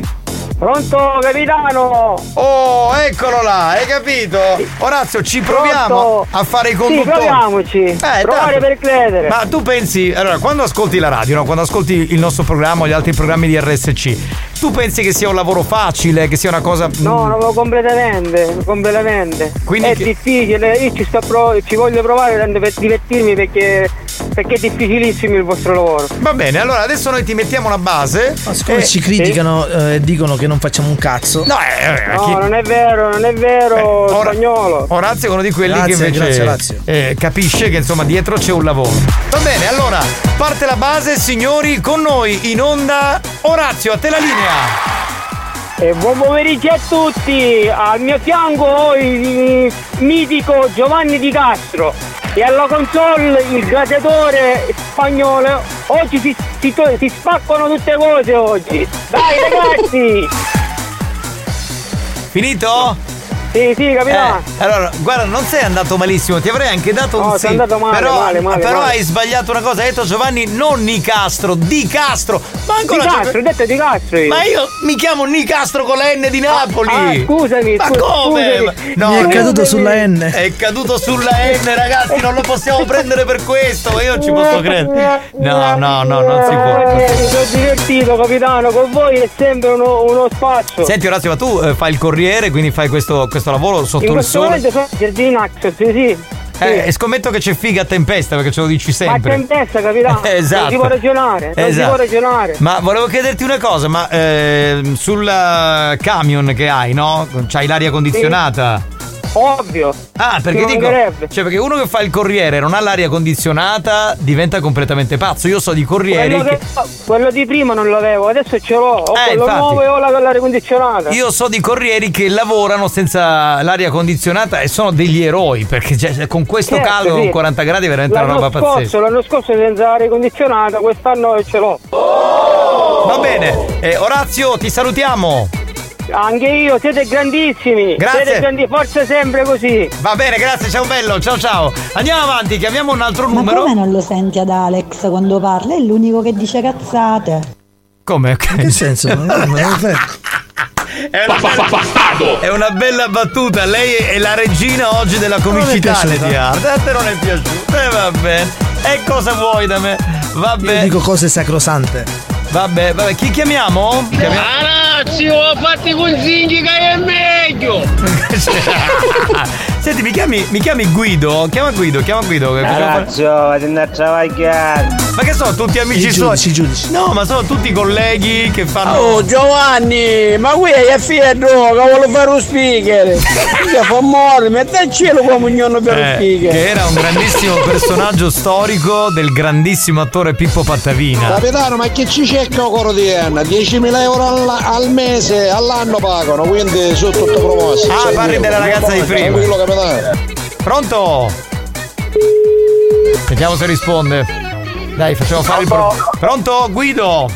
Pronto capitano? Oh, eccolo là, hai capito? Orazio, ci proviamo Pronto. a fare i conduttori. Sì, proviamoci. Eh, Provare per credere. Ma tu pensi, allora, quando ascolti la radio, no? Quando ascolti il nostro programma o gli altri programmi di R S C, tu pensi che sia un lavoro facile, che sia una cosa... No, no, completamente, completamente. Quindi è che... difficile, io ci sto prov- ci voglio provare tanto per divertirmi perché... perché è difficilissimo il vostro lavoro. Va bene, allora adesso noi ti mettiamo una base. Ma siccome ci criticano e eh, dicono che non facciamo un cazzo. No, eh, eh, no chi... non è vero, non è vero, eh, Ora... Spagnolo Orazio è uno di quelli grazie, che invece grazie, eh, capisce che insomma dietro c'è un lavoro. Va bene, allora parte la base, signori, con noi in onda Orazio, a te la linea. E buon pomeriggio a tutti. Al mio fianco ho il mitico Giovanni Nicastro e alla console il gladiatore Spagnolo. Oggi si, si, si spaccano tutte cose oggi. Dai ragazzi. Finito? Sì, sì, capitano. Eh, allora, guarda, non sei andato malissimo, ti avrei anche dato un no, sì. Andato male, però male, male, però male. Hai sbagliato una cosa, hai detto Giovanni non Nicastro, Nicastro. Ma ancora Nicastro, ho detto Nicastro io. Ma io mi chiamo Nicastro con la N di Napoli. Ah, ah, scusami. Ma scu- come? Scusami. No, mi è caduto sulla N. È caduto sulla N, ragazzi, non lo possiamo prendere per questo, ma io non ci posso credere. No, no, no, non si può. Mi sono divertito, capitano, con voi è sempre uno, uno spazio. Senti Orazio, ma tu eh, fai il corriere, quindi fai questo questo lavoro sotto il sole. In questo momento sono giardino Axel, sì, sì. Sì. Eh, e scommetto che c'è figa a tempesta perché ce lo dici sempre. Ma a tempesta, capitano. Esatto. Non si può ragionare, non esatto. si può ragionare. Ma volevo chiederti una cosa, ma eh, sul camion che hai, no? C'hai l'aria condizionata? Sì. Ovvio. Ah, perché dico, cioè perché uno che fa il corriere non ha l'aria condizionata diventa completamente pazzo. Io so di corrieri quello, che, che... quello di prima non l'avevo, adesso ce l'ho. Ho eh, quello infatti. nuovo e ho la, l'aria condizionata. Io so di corrieri che lavorano senza l'aria condizionata e sono degli eroi, perché cioè, con questo certo, caldo sì. con quaranta gradi veramente è una roba scorso, pazzesca. L'anno scorso senza aria condizionata, quest'anno ce l'ho. Oh! Va bene, eh, Orazio, ti salutiamo. Anche io, siete grandissimi. Grazie. Siete grandi, forse sempre così. Va bene, grazie, ciao bello, ciao ciao. Andiamo avanti, chiamiamo un altro ma numero. Ma come non lo senti ad Alex quando parla? È l'unico che dice cazzate. Come? Okay. In che senso? Non è È una, bella, è una bella battuta. Lei è la regina oggi della comicità di arte. A te non è piaciuta? E eh, va bene. E cosa vuoi da me? Va bene. Io dico cose sacrosante. Vabbè, vabbè, chi chiamiamo? chiamiamo? Orazio, fatti consigli che è meglio! Senti, mi chiami, mi chiami Guido? Chiama Guido, chiama Guido. Orazio, ti andrà a travagliare. Ma che sono tutti amici suoi? No, ma sono tutti colleghi che fanno... Oh, Giovanni, ma qui è freddo, che volevo fare un speaker. Io fa morire, metti il cielo come ognuno per un speaker. Che era un grandissimo personaggio storico del grandissimo attore Pippo Pattavina. Capitano, ma che ci c'ecco coro di Enna? diecimila euro al, al mese, all'anno pagano, quindi sono tutto promosso. Ah, cioè, parli della ragazza di prima. Pronto? Vediamo se risponde. Dai, facciamo fare il pro... Pronto, Guido?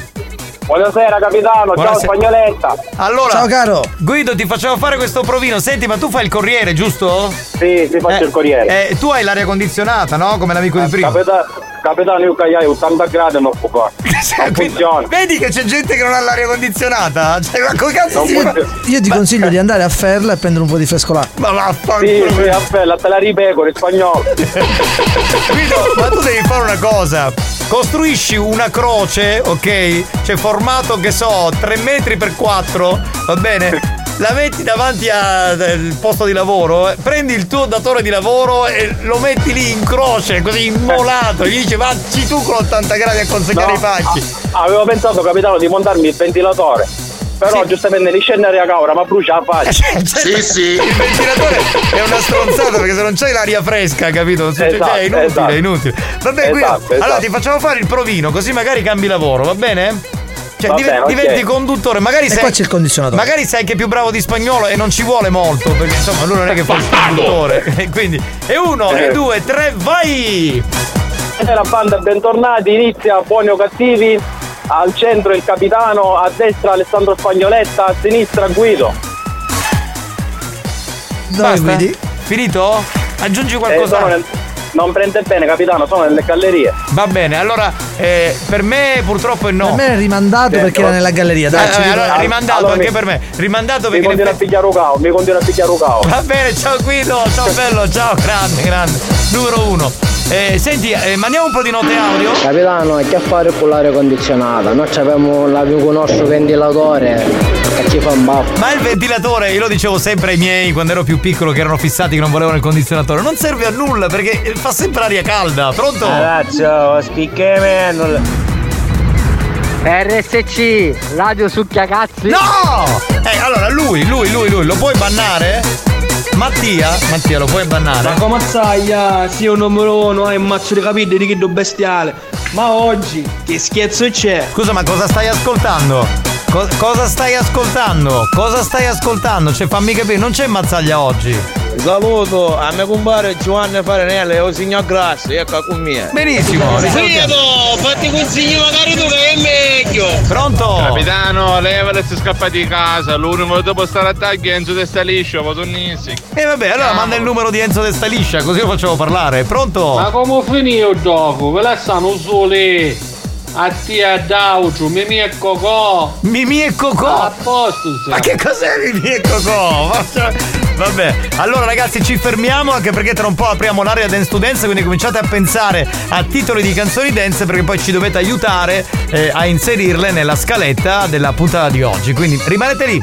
Buonasera capitano, Buonasera. ciao Spagnoletta. Allora, ciao caro. Guido, ti facciamo fare questo provino. Senti, ma tu fai il corriere, giusto? Sì, sì, faccio eh, il corriere. Eh, tu hai l'aria condizionata, no? Come l'amico eh, di prima. Capitano. Capitano, io cagliai ottanta gradi e non può fare. Funziona. Vedi che c'è gente che non ha l'aria condizionata? Cioè, ma come cazzo si... Io, io ti ma... consiglio di andare a Ferla e prendere un po' di fresco là. Ma vaffanculo. Sì, sì, a Ferla, te la ripeco in spagnolo. Guido, ma tu devi fare una cosa. Costruisci una croce, ok? Cioè formato, che so, tre metri per quattro, va bene? La metti davanti al posto di lavoro, eh, prendi il tuo datore di lavoro e lo metti lì in croce, così immolato, gli dice vacci tu con ottanta gradi a consegnare no, i pacchi. A, avevo pensato capitano di montarmi il ventilatore. però sì. Giustamente li scende a caura, ma brucia la faccia. Sì, sì. Il ventilatore è una stronzata perché se non c'hai l'aria fresca, capito? Non succede, esatto, è inutile, esatto. È inutile. Va bene, esatto, quindi esatto. Allora ti facciamo fare il provino, così magari cambi lavoro, va bene? Cioè, div- bene, diventi okay. Conduttore, magari sei. E qua c'è il condizionatore. Magari sai che è più bravo di Spagnuolo e non ci vuole molto, perché insomma lui non è che fa il conduttore. Quindi, e uno, eh. e due, e tre, vai! La banda, bentornati, inizia Buoni o Cattivi. Al centro il capitano, a destra Alessandro Spagnoletta, a sinistra Guido. Dove Guidi? Finito? Aggiungi qualcosa? Eh, nel... Non prende bene, capitano, sono nelle gallerie. Va bene, allora eh, per me purtroppo è no. Per me è rimandato sì, perché però... era nella galleria. Dai, eh, ci allora, rimandato allora, anche mi... per me. Rimandato perché. Mi continua a pigliare un cao, mi continua a pigliare un cao. Va bene, ciao Guido, ciao bello, ciao, grande, grande. Numero uno. Eh, senti, eh, mandiamo un po' di note audio. Capitano, che a fare con l'aria condizionata? Noi abbiamo la più conosciuto ventilatore che ci fa un baffo. Ma il ventilatore, io lo dicevo sempre ai miei quando ero più piccolo, che erano fissati che non volevano il condizionatore, non serve a nulla perché fa sempre aria calda. Pronto? Ragazzo, spiccheme nulla. R S C, radio succhia cazzi. No! Eh, allora lui, lui, lui, lui, lo puoi bannare? Mattia? Mattia, lo puoi bannare? Ma come azzaia, sì, un numero uno, hai un mazzo di capelli di Kid bestiale. Ma oggi, che scherzo c'è? Scusa, ma cosa stai ascoltando? Co- cosa stai ascoltando? Cosa stai ascoltando? Cioè, fammi capire, non c'è mazzaglia oggi. Saluto a mio compare Giovanni Farinelli e il signor Grasso, ecco con mia. Benissimo. Guido, fatti consigli magari tu che è meglio. Pronto? Capitano, leva le si scappa di casa, l'unico dopo stare a tagli è Enzo Testa Liscia, potonnissi. E eh vabbè, allora Ciao. Manda il numero di Enzo Testa Liscia, così lo facciamo parlare. Pronto? Ma come finito il gioco? Ve la stanno sole. A tia Daucio, Mimì e Cocò. Mimì e Cocò? A posto. Sai. Ma che cos'è Mimì e Cocò? Vabbè, allora ragazzi ci fermiamo anche perché tra un po' apriamo l'area Dance to Dance, quindi cominciate a pensare a titoli di canzoni dance perché poi ci dovete aiutare eh, a inserirle nella scaletta della puntata di oggi, quindi rimanete lì.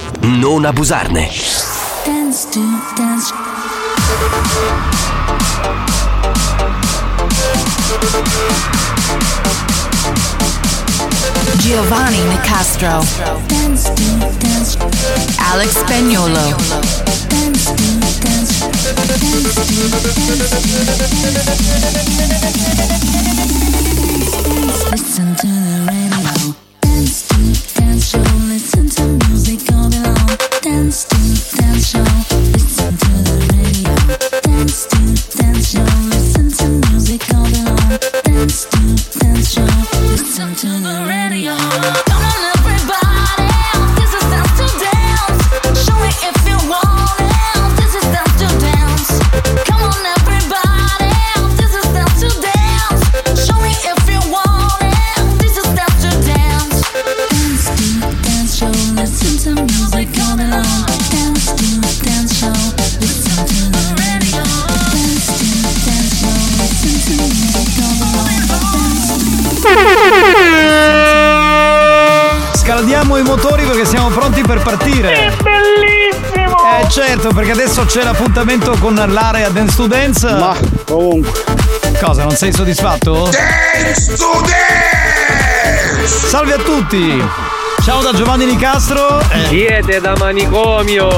non abusarne. Dance to dance. Giovanni Nicastro. Dance to dance. Alex Spagnuolo. Dance to dance. Dance to dance. Listen to the radio. Dance to dance. Listen to music. Dance to dance show, listen to the radio. Dance to dance show, listen to music all day long. Dance to dance show, listen to the radio. Come on everybody, this is dance to dance. Show me if you want it, this is dance to dance. Come on everybody, this is dance to dance. Show me if you want it, this is dance to dance. Dance to dance show, listen to music all day long. Scaldiamo i motori perché siamo pronti per partire. È bellissimo. Eh certo, perché adesso c'è l'appuntamento con l'area Dance to Dance. Ma comunque. Cosa, non sei soddisfatto? Dance to Dance! Salve a tutti. Ciao da Giovanni Nicastro. Siete da manicomio.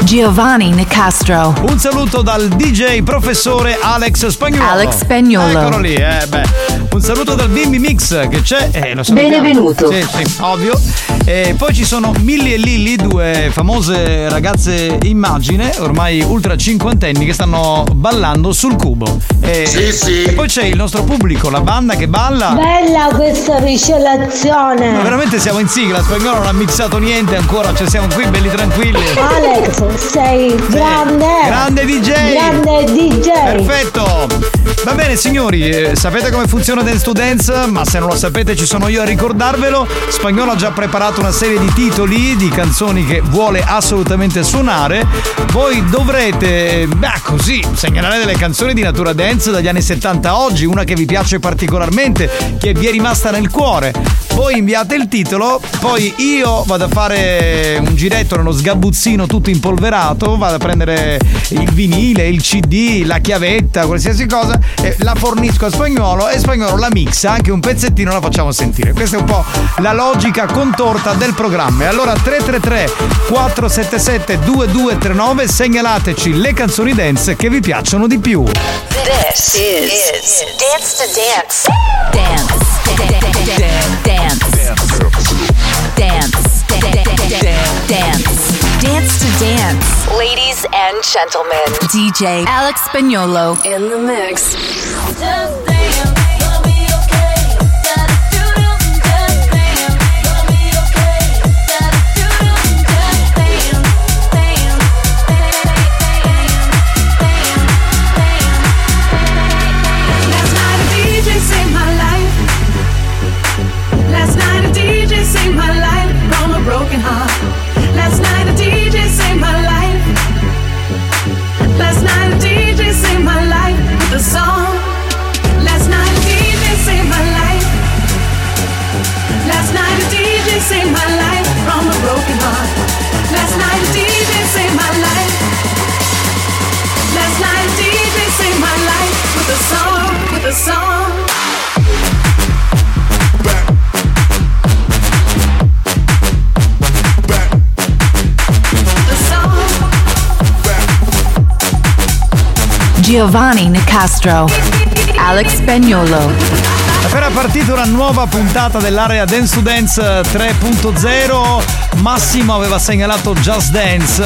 Giovanni Nicastro. Un saluto dal D J professore Alex Spagnuolo. Alex Spagnuolo. Eccolo lì, eh beh. Un saluto dal D B Mix che c'è. Eh, lo sappiamo. Benvenuto. Sì, sì, ovvio. E poi ci sono Millie e Lilly, due famose ragazze immagine, ormai ultra cinquantenni, che stanno ballando sul cubo. E, sì, sì. E poi c'è il nostro pubblico, la banda che balla. Bella questa miscelazione. Ma veramente siamo in sigla, Spagnolo non ha mixato niente ancora, cioè siamo qui belli tranquilli. Alex, sei grande. Grande D J. Grande D J. Perfetto. Va bene signori, eh, sapete come funziona Dance to Dance? Ma se non lo sapete ci sono io a ricordarvelo. Spagnolo ha già preparato una serie di titoli, di canzoni che vuole assolutamente suonare. Voi dovrete, beh così, segnalare delle canzoni di Natura Dance dagli anni settanta a oggi, una che vi piace particolarmente, che vi è rimasta nel cuore. Voi inviate il titolo, poi io vado a fare un giretto nello sgabuzzino tutto impolverato, vado a prendere il vinile, il C D, la chiavetta, qualsiasi cosa, e la fornisco a Spagnolo e Spagnolo la mixa, anche un pezzettino la facciamo sentire. Questa è un po' la logica contorta del programma. E allora tre tre tre quattro sette sette due due tre nove segnalateci le canzoni dance che vi piacciono di più. This is Dance to Dance. Dance. Dance. Dance. Dance. Dance to Dance. Ladies and gentlemen, D J Alex Spagnuolo in the mix. Just dance. Giovanni Nicastro, Alex Spagnuolo. Appena partita una nuova puntata dell'area Dance to Dance tre punto zero. Massimo aveva segnalato Just Dance,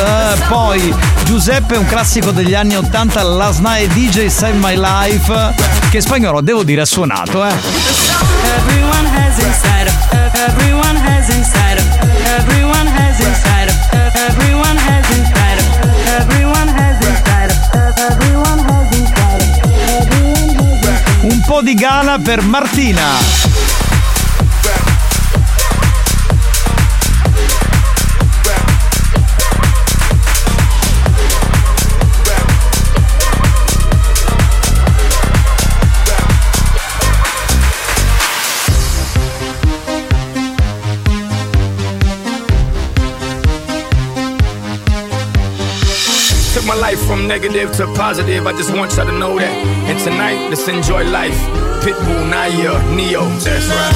poi Giuseppe un classico degli anni ottanta, Last Night D J Save My Life, che Spagnolo devo dire ha suonato, eh. Everyone has inside of, everyone has inside of, everyone has inside of, everyone has inside of, everyone has inside of, everyone has inside of. Un po' di gala per Martina. Took my life from negative to positive, I just want y'all to know that. And tonight, let's enjoy life. Pitbull, Naya, Neo. That's right.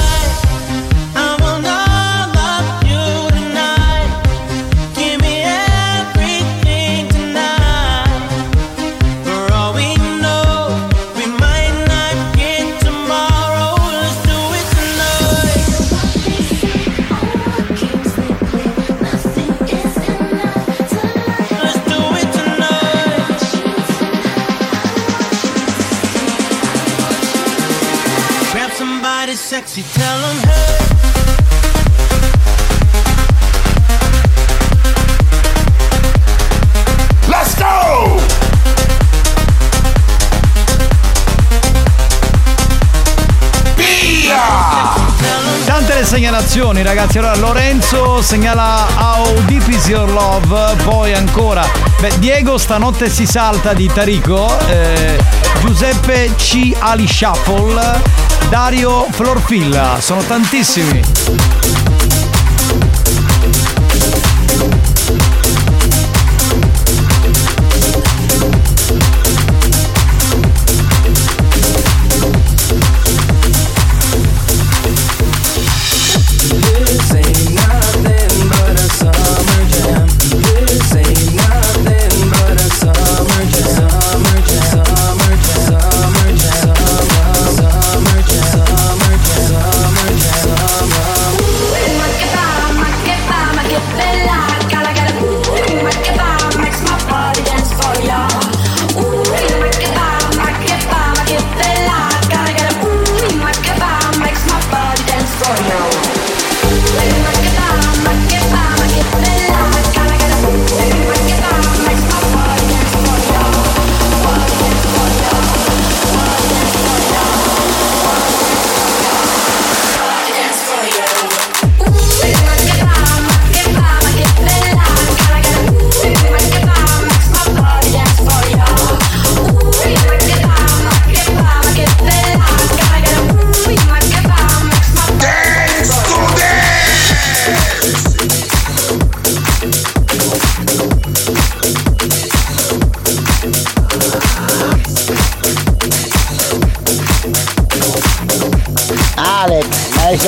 Sexy, tell them hey. Let's go! Via! Tante le segnalazioni ragazzi, allora Lorenzo segnala How Deep Is Your Love, poi ancora, beh, Diego stanotte si salta di Tarico, eh, Giuseppe C. Ali Shuffle, Dario Florfilla, sono tantissimi.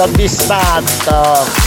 soddisfatto.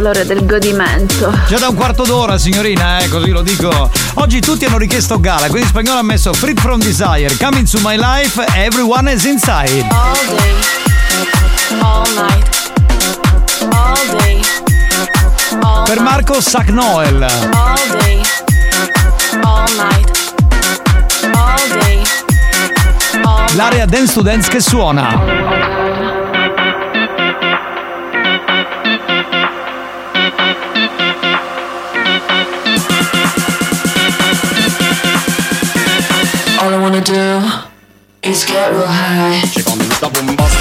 L'ora del godimento già da un quarto d'ora, signorina, eh, così lo dico. Oggi tutti hanno richiesto gala, quindi Spagnolo ha messo Free From Desire, Coming To My Life, Everyone Is Inside. All day, all night, all day, all per Marco Sac Noel. All day, all night, all day, all night. L'area Dance to Dance che suona. Do is get real high. She gon' stop and bust.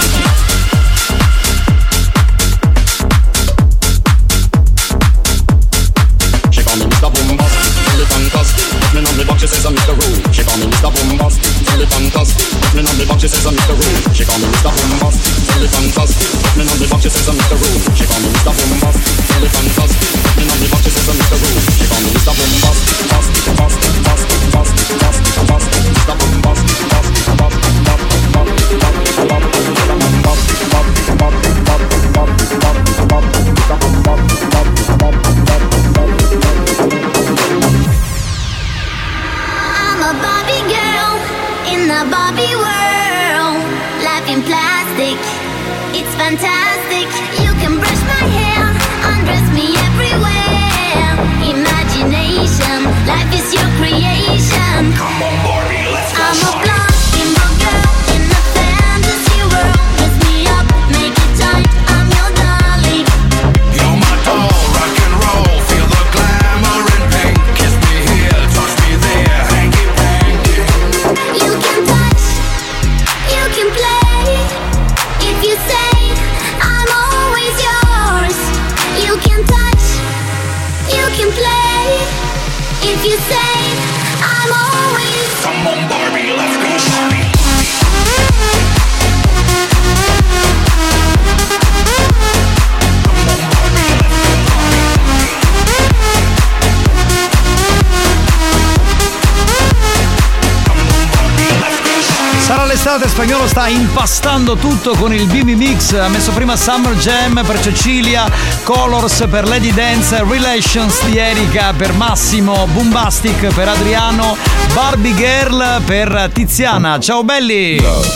l'estate. Spagnuolo sta impastando tutto con il B B Mix, ha messo prima Summer Jam per Cecilia, Colors per Lady Dance, Relations di Erika per Massimo, Boombastic per Adriano, Barbie Girl per Tiziana. Ciao belli! Love,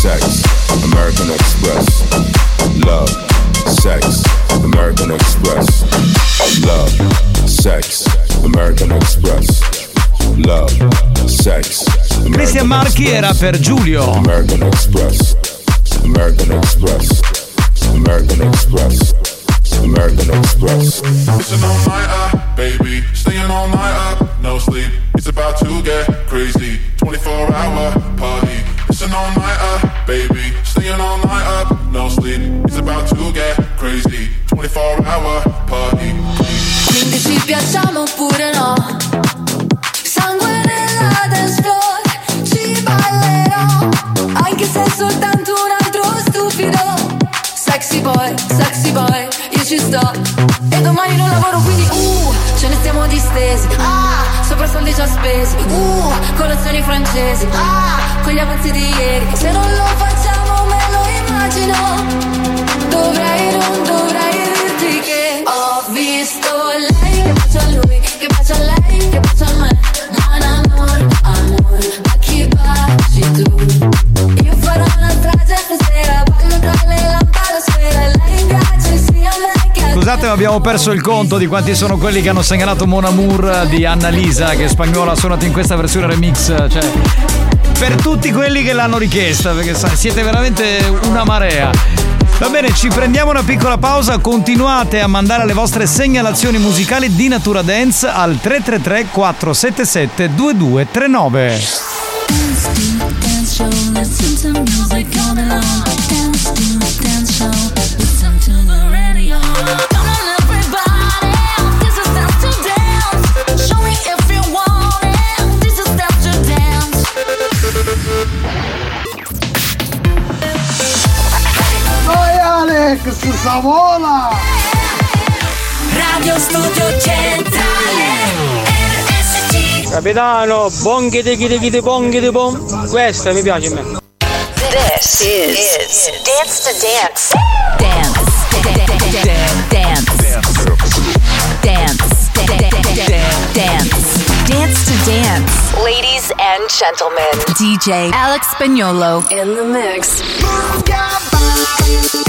sex, American Express. Love, sex, American Express. Love, sex, American Express. Love, sex. Cristian Marchi era per Giulio. American Express. American Express. American Express. American Express. Pushing on my eye, baby. Staying all night up, no sleep. It's about to get crazy. twenty-four hour party. Pushing on my eye, baby. Staying all night up, no sleep. It's about to get crazy. twenty-four hour party. Quindi ci piacciamo oppure no? Sangue nella dance floor. Ci ballerò, anche se è soltanto un altro stupido. Sexy boy, sexy boy, io ci sto. E domani non lavoro quindi uh, ce ne stiamo distesi. Ah, sopra soldi già spesi. Uh, colazioni francesi. Ah, con gli avanzi di ieri. Se non lo facciamo me lo immagino. Dovrei, non dovrei dirti che ho visto lei che bacia a lui, che bacia a lei, che bacia a me. Buon amor, amor. Io farò una strage stasera, ballo tra le lampadosfere, lei piace sia me che a te. Scusate, ma abbiamo perso il conto di quanti sono quelli che hanno segnalato Mon Amour di Annalisa, che Spagnuolo ha suonato in questa versione remix, cioè per tutti quelli che l'hanno richiesta, perché siete veramente una marea. Va bene, ci prendiamo una piccola pausa, continuate a mandare le vostre segnalazioni musicali di Natura Dance al tre tre tre quattro sette sette due due tre nove. Su Savola Radio Studio Centrale R S C. Capitano, bonghi di chi di bonghi di bom. Questa mi piace a me. This is, is Dance to Dance. Dance Dance Dance Dance Dance to Dance. Ladies and gentlemen, D J Alex Spagnuolo in the mix. Move your body.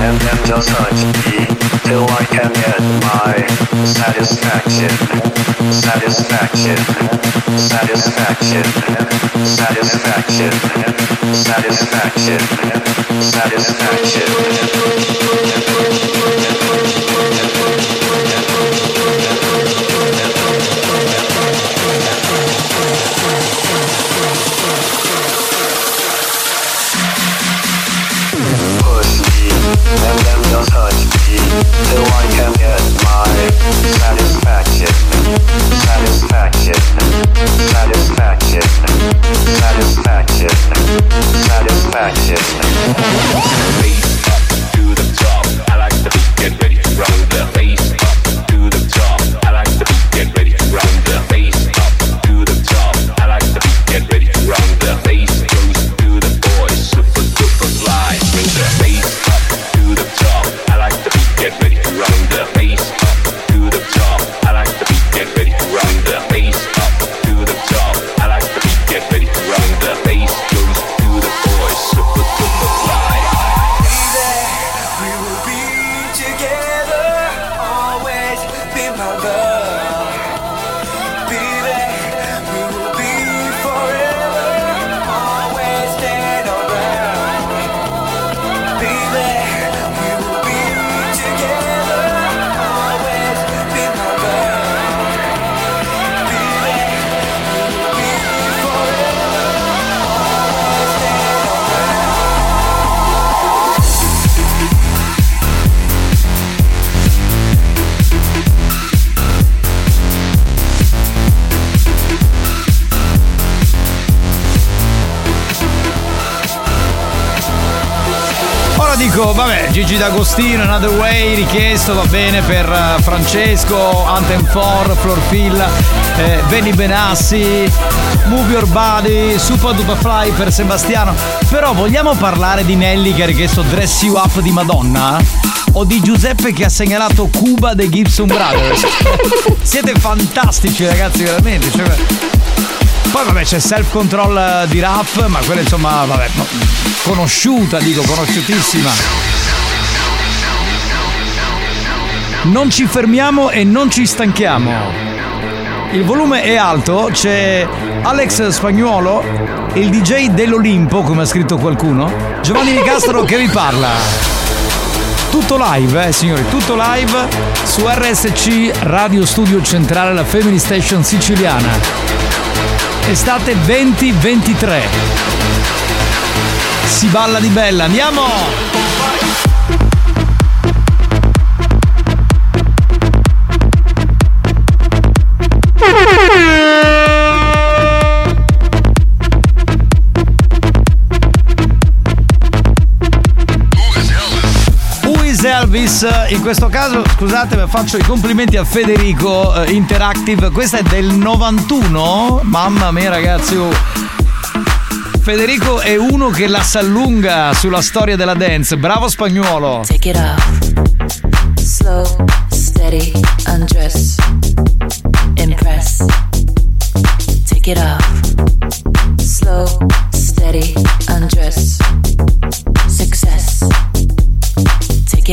and then just touch me till I can get my satisfaction, satisfaction, satisfaction, satisfaction, satisfaction, satisfaction. And then just touch me till I can get my satisfaction, satisfaction, satisfaction, satisfaction, satisfaction. Face up to the top, I like the beat, get ready to rock the face up to the top, I like the beat, get ready to rock the face up to the top, I like the beat, get ready to rock the face goes to the boys, super super fly, bring the face. Get ready to run the face up to the top. I like the beat. Get ready to run the face up to the top. I like the beat. Get ready to run the face goes to the boys. Super super fly. Easy, we will be together. Always be my love. Be there, we will be forever. Always stand around. Be there. Dico, vabbè, Gigi D'Agostino, Another Way, richiesto, va bene per uh, Francesco, Anthem for, Florfil, eh, Benny Benassi, Move Your Body, Super Duper Fly per Sebastiano. Però vogliamo parlare di Nelly che ha richiesto Dress You Up di Madonna? O di Giuseppe che ha segnalato Cuba dei Gibson Brothers? Siete fantastici ragazzi, veramente, cioè, poi vabbè c'è Self Control di Raf, ma quella insomma vabbè no, conosciuta, dico conosciutissima. Non ci fermiamo e non ci stanchiamo. Il volume è alto, c'è Alex Spagnuolo, il D J dell'Olimpo, come ha scritto qualcuno. Giovanni Nicastro che vi parla. Tutto live, eh signori, tutto live su R S C Radio Studio Centrale, la Family Station siciliana. Estate venti ventitré. Si balla di bella, andiamo! Elvis, in questo caso scusate faccio i complimenti a Federico eh, Interactive, questa è del novantuno, mamma mia ragazzi, oh. Federico è uno che la s'allunga sulla storia della dance, bravo Spagnuolo. Take it off, slow, steady, undress, impress. Take it off, slow, steady, undress, success. Take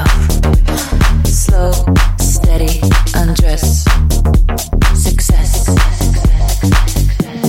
slow, steady, undress, success. Take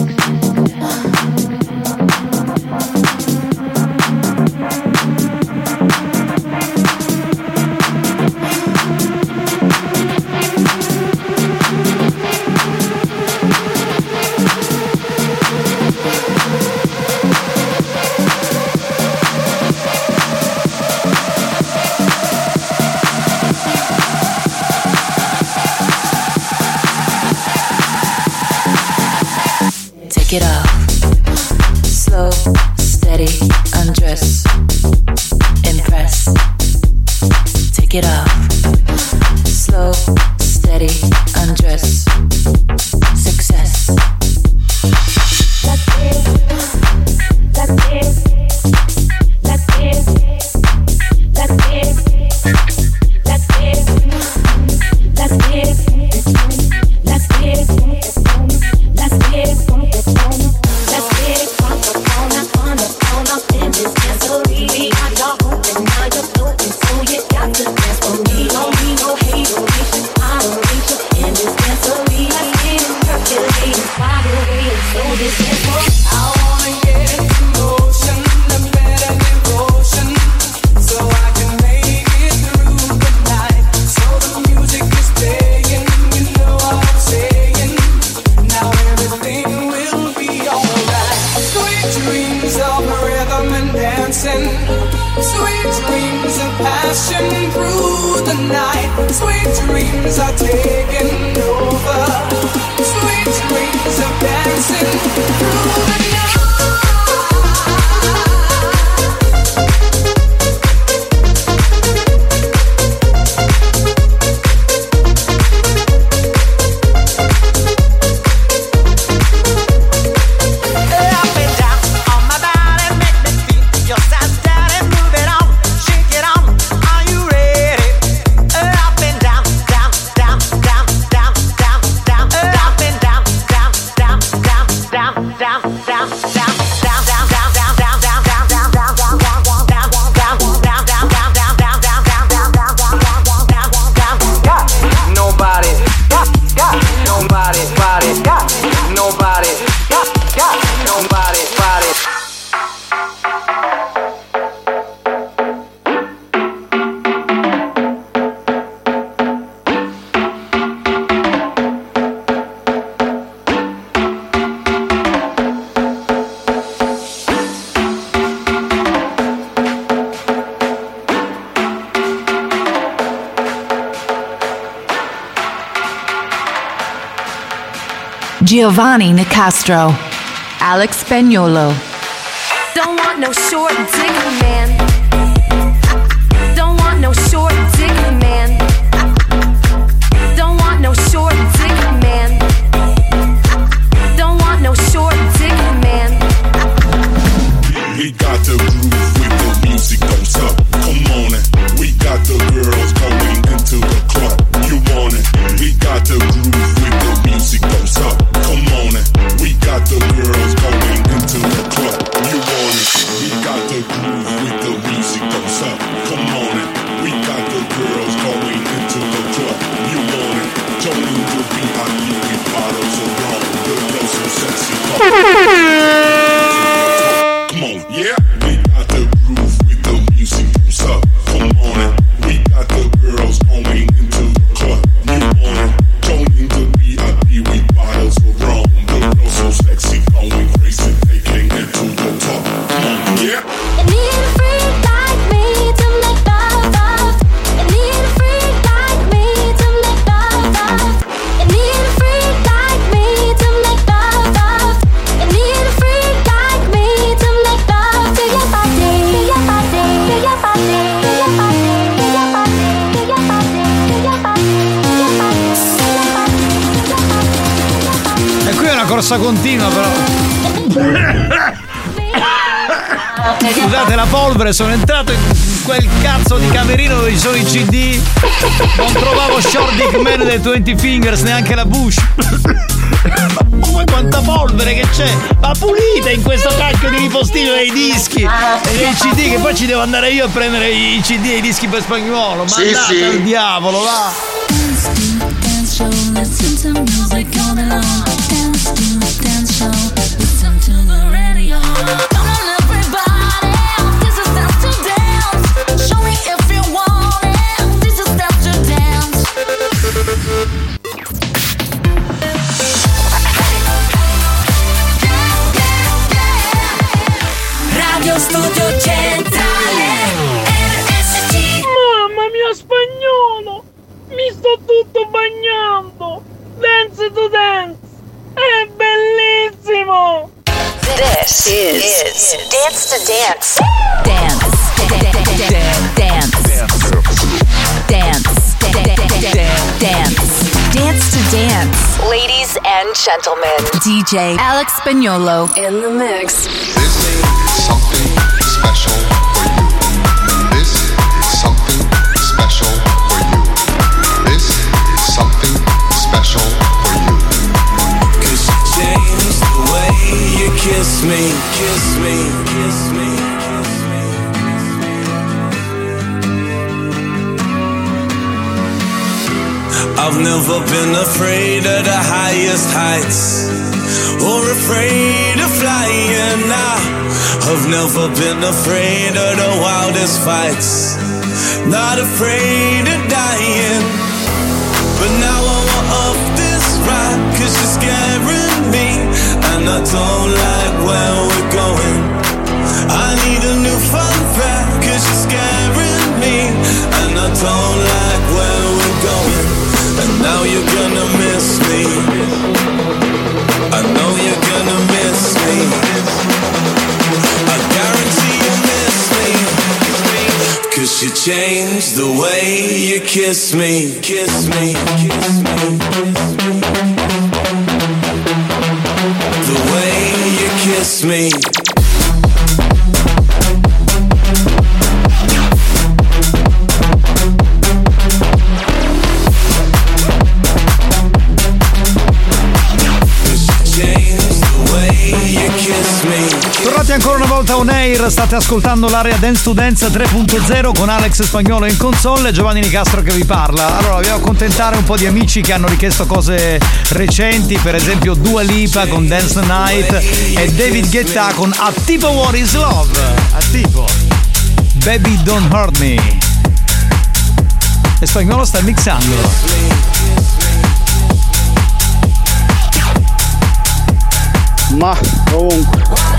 it off, slow, steady, undress, impress. Take it off, slow, steady, undress, success. Like this, like this. Giovanni Nicastro, Alex Spagnuolo. Don't want no short dick man. Don't want no short dick man. Don't want no short dick man. Don't want no short dick man. We got the groove with the music don't suck. Come on it. We got the girls going into the club. You want it. We got the groove with the music don't suck. Come on it, we got the girls going into the club. You want it, we got the groove with the music goes up. Come on it, we got the girls going into the club. You want it, don't need to be hot, you get bottles of rum. The girls are sexy. Come on, yeah. We got the groove with the music goes up. Come on it, we got the girls going into the club. You want it, don't need to be hot, you get bottles of rum. Sexy, going crazy, taking it to the top. Yeah. I need a freak like me to make love, love. I need a freak like me to make love, love. I need a freak like me to make love, love. I need a freak like me to make love. To your body, to your body, to your body, to your body, to your body, to your body, to your body. E qui è una corsa con continua però. Scusate la polvere, sono entrato in quel cazzo di camerino dove ci sono i C D. Non trovavo Short Dick Man dei twenty fingers, neanche la Bush. Ma come quanta polvere che c'è! Ma pulita in questo cacchio di ripostino dei dischi e dei C D, che poi ci devo andare io a prendere i C D e i dischi per Spagnuolo. Ma sì, andate sì. Al diavolo, va! Studio centrale R S C. Mamma mia Spagnuolo, mi sto tutto bagnando. Dance to Dance è bellissimo. This is, is Dance to Dance. Dance Dance Dance Dance Dance to Dance. Ladies and gentlemen, D J Alex Spagnuolo in the mix. This ain't something special for you. This is something special for you. This is something special for you. 'Cause you changed the way you kiss me, kiss me, kiss me, kiss me, kiss me. I've never been afraid of the highest heights or afraid I've never been afraid of the wildest fights, not afraid of dying. But now I want off this ride, cause you're scaring me, and I don't like where we're going. I need a new fun fact, cause you're scaring me, and I don't like where we're going. And now you're gonna miss me, I know you're gonna miss me, I guarantee you miss me, cause you changed the way you kiss me, kiss me, kiss me, the way you kiss me. Ancora una volta on air, state ascoltando l'area Dance to Dance tre punto zero con Alex Spagnuolo in console e Giovanni Nicastro che vi parla. Allora, dobbiamo accontentare un po' di amici che hanno richiesto cose recenti, per esempio Dua Lipa con Dance the Night e David Guetta con A Tipo What Is Love, A Tipo Baby Don't Hurt Me. E Spagnuolo sta mixandolo. Ma comunque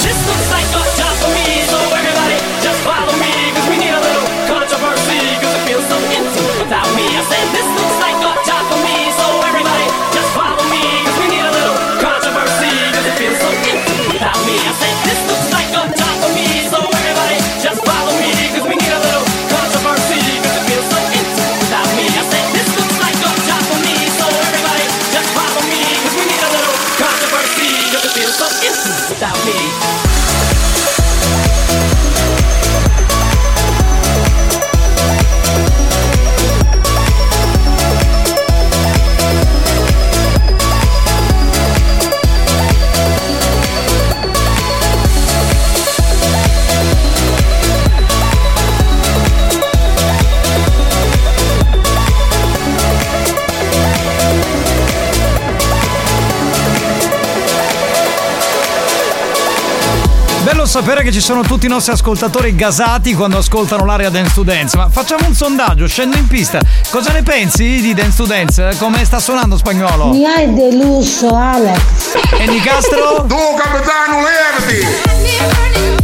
This looks like a job for me, so everybody just follow me, cause we need a little sapere che ci sono tutti i nostri ascoltatori gasati quando ascoltano l'area Dance to Dance, ma facciamo un sondaggio, scendo in pista. Cosa ne pensi di Dance to Dance? Come sta suonando Spagnuolo? Mi hai deluso, Alex. E Nicastro? Tu capitano, levati!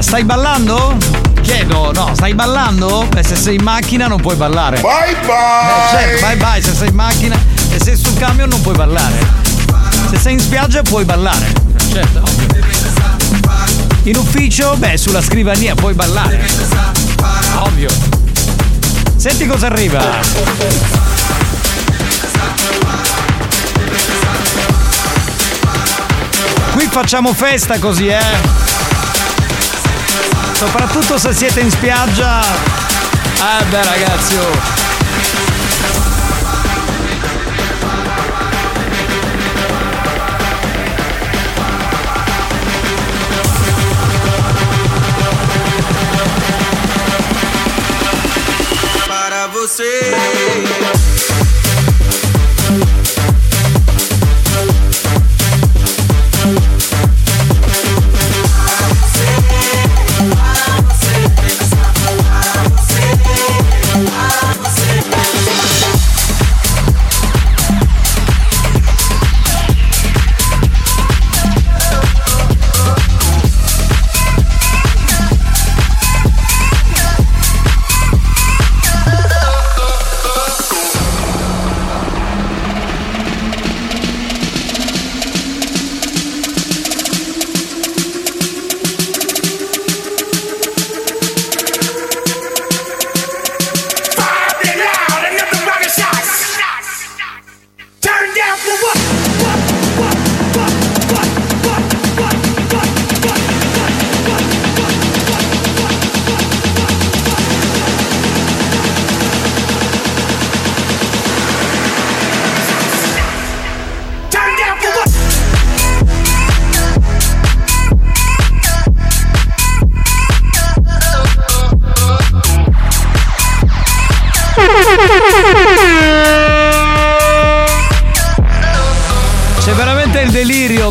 Stai ballando? Chiedo, no, stai ballando? Beh, se sei in macchina non puoi ballare. Bye bye! Eh, certo, bye bye, se sei in macchina, e se sei sul camion non puoi ballare. Se sei in spiaggia puoi ballare. Certo, ovvio. In ufficio, beh, sulla scrivania puoi ballare. Ovvio. Senti cosa arriva. Qui facciamo festa così, eh. Soprattutto se siete in spiaggia. Eh beh ragazzi, oh. Para você. I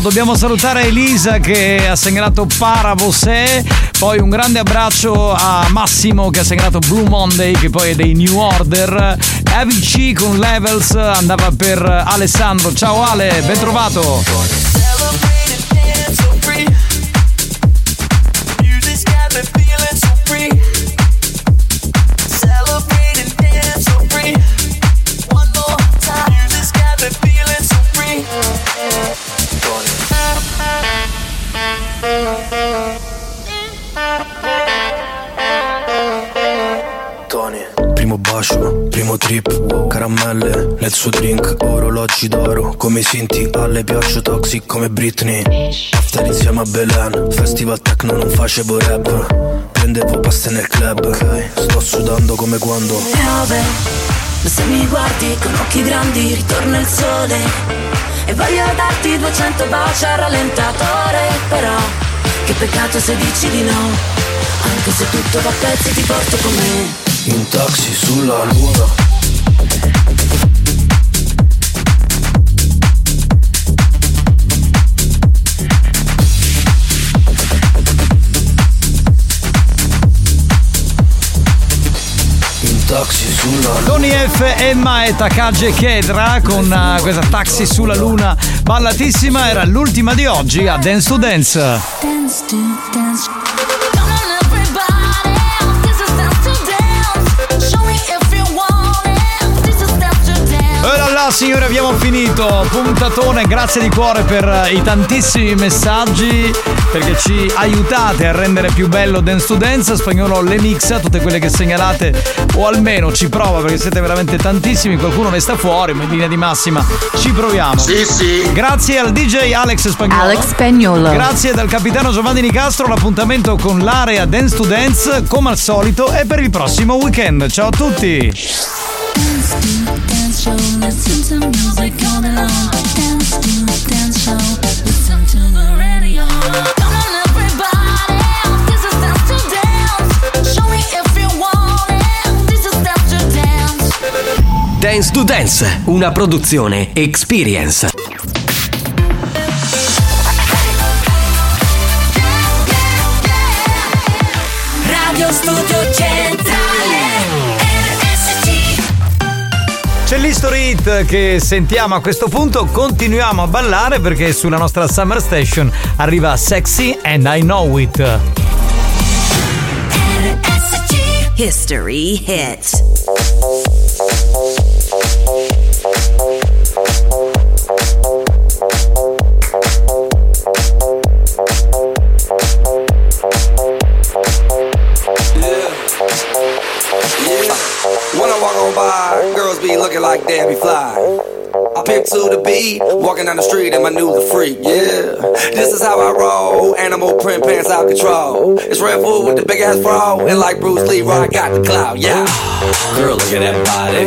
Nicastro. Dobbiamo salutare Elisa che ha segnalato Paravosè, poi un grande abbraccio a Massimo che ha segnalato Blue Monday, che poi è dei New Order. A V C con Levels andava per Alessandro. Ciao Ale, ben trovato. Primo trip, caramelle nel suo drink, orologi d'oro come i Sinti, alle piaccio toxic come Britney. After insieme a Belen, festival techno non facevo rap, prendevo paste nel club, okay. Sto sudando come quando è over, ma se mi guardi con occhi grandi ritorna il sole e voglio darti duecento baci al rallentatore. Però che peccato se dici di no, anche se tutto va a pezzi ti porto con me. In taxi sulla luna, in taxi sulla luna. Tony F, Emma e Takage Kedra con uh, questa Taxi sulla luna ballatissima, era l'ultima di oggi a Dance to Dance. Dance to Dance. Signore, abbiamo finito puntatone, grazie di cuore per i tantissimi messaggi, perché ci aiutate a rendere più bello Dance to Dance. Spagnolo le mixa tutte quelle che segnalate, o almeno ci prova, perché siete veramente tantissimi, qualcuno ne sta fuori, ma in linea di massima ci proviamo. Sì, sì. Grazie al D J Alex Spagnuolo. Alex Spagnuolo. Grazie dal capitano Giovanni Nicastro, l'appuntamento con l'area Dance to Dance come al solito è per il prossimo weekend. Ciao a tutti. Show, listen to music all day long. Dance to dance show, listen to the radio. Come on everybody, this is dance to dance. Show me if you want it, this is dance to dance. Dance to Dance, una produzione Experience. Radio Studio Centrale. C'è l'History Hit che sentiamo a questo punto, continuiamo a ballare perché sulla nostra Summer Station arriva Sexy and I Know It. R S C History Hit. Looking like Debbie Fly, I pimp to the beat, walking down the street and I knew the freak, yeah. This is how I roll, animal print pants out control. It's Red Food with the big ass bra, and like Bruce Lee, I got the clout, yeah. Girl, look at that body.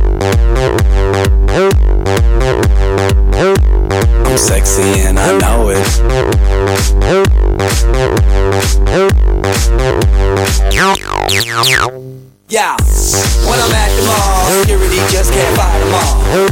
I'm sexy and I know it. Yeah, when I'm at the mall, security just can't buy them all.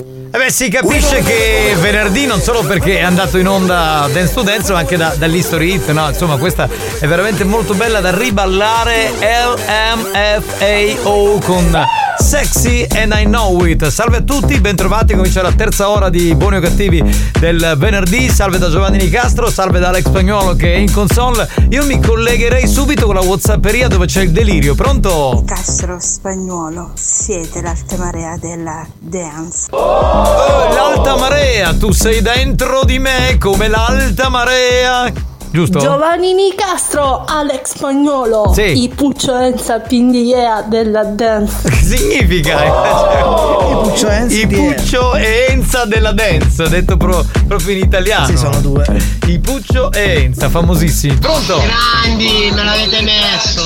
out. Eh beh, si capisce che venerdì non solo perché è andato in onda Dance to Dance, ma anche da, dall'History Hit, no? Insomma, questa è veramente molto bella da riballare. L M F A O con Sexy and I Know It. Salve a tutti, bentrovati, comincia la terza ora di Buoni o Cattivi del venerdì. Salve da Giovanni Nicastro, salve da Alex Spagnuolo che è in console. Io mi collegherei subito con la WhatsApperia dove c'è il delirio. Pronto? Nicastro, Spagnuolo, siete l'alta marea della dance. Oh! Oh, l'alta marea, tu sei dentro di me come l'alta marea, giusto? Giovanni Nicastro, Alex Spagnuolo, sì. I puccioenza pindiea della dance. Che significa? Oh! I puccioenza, I puccioenza della dance, detto pro, proprio in italiano. Sì, sono due. I puccioenza, famosissimi. Pronto? Grandi, me l'avete messo.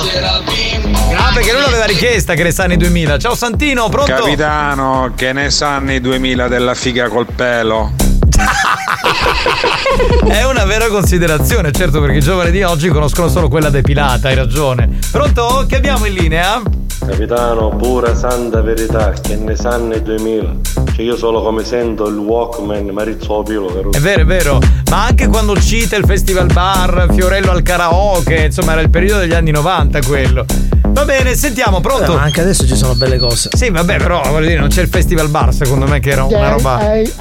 Ah, perché lui l'aveva richiesta che ne sanno i duemila. Ciao Santino, pronto? Capitano, che ne sanno i duemila della figa col pelo? È una vera considerazione, certo, perché i giovani di oggi conoscono solo quella depilata, hai ragione. Pronto? Che abbiamo in linea? Capitano, pura santa verità, che ne sanno i duemila. Cioè io solo come sento il Walkman, Marizzo Pilo. È vero, è vero, ma anche quando cita il Festivalbar, Fiorello al karaoke, insomma era il periodo degli anni novanta quello. Va bene, sentiamo, pronto? Ma anche adesso ci sono belle cose. Sì, vabbè, però voglio dire, non c'è il Festivalbar, secondo me che era una roba. Ma che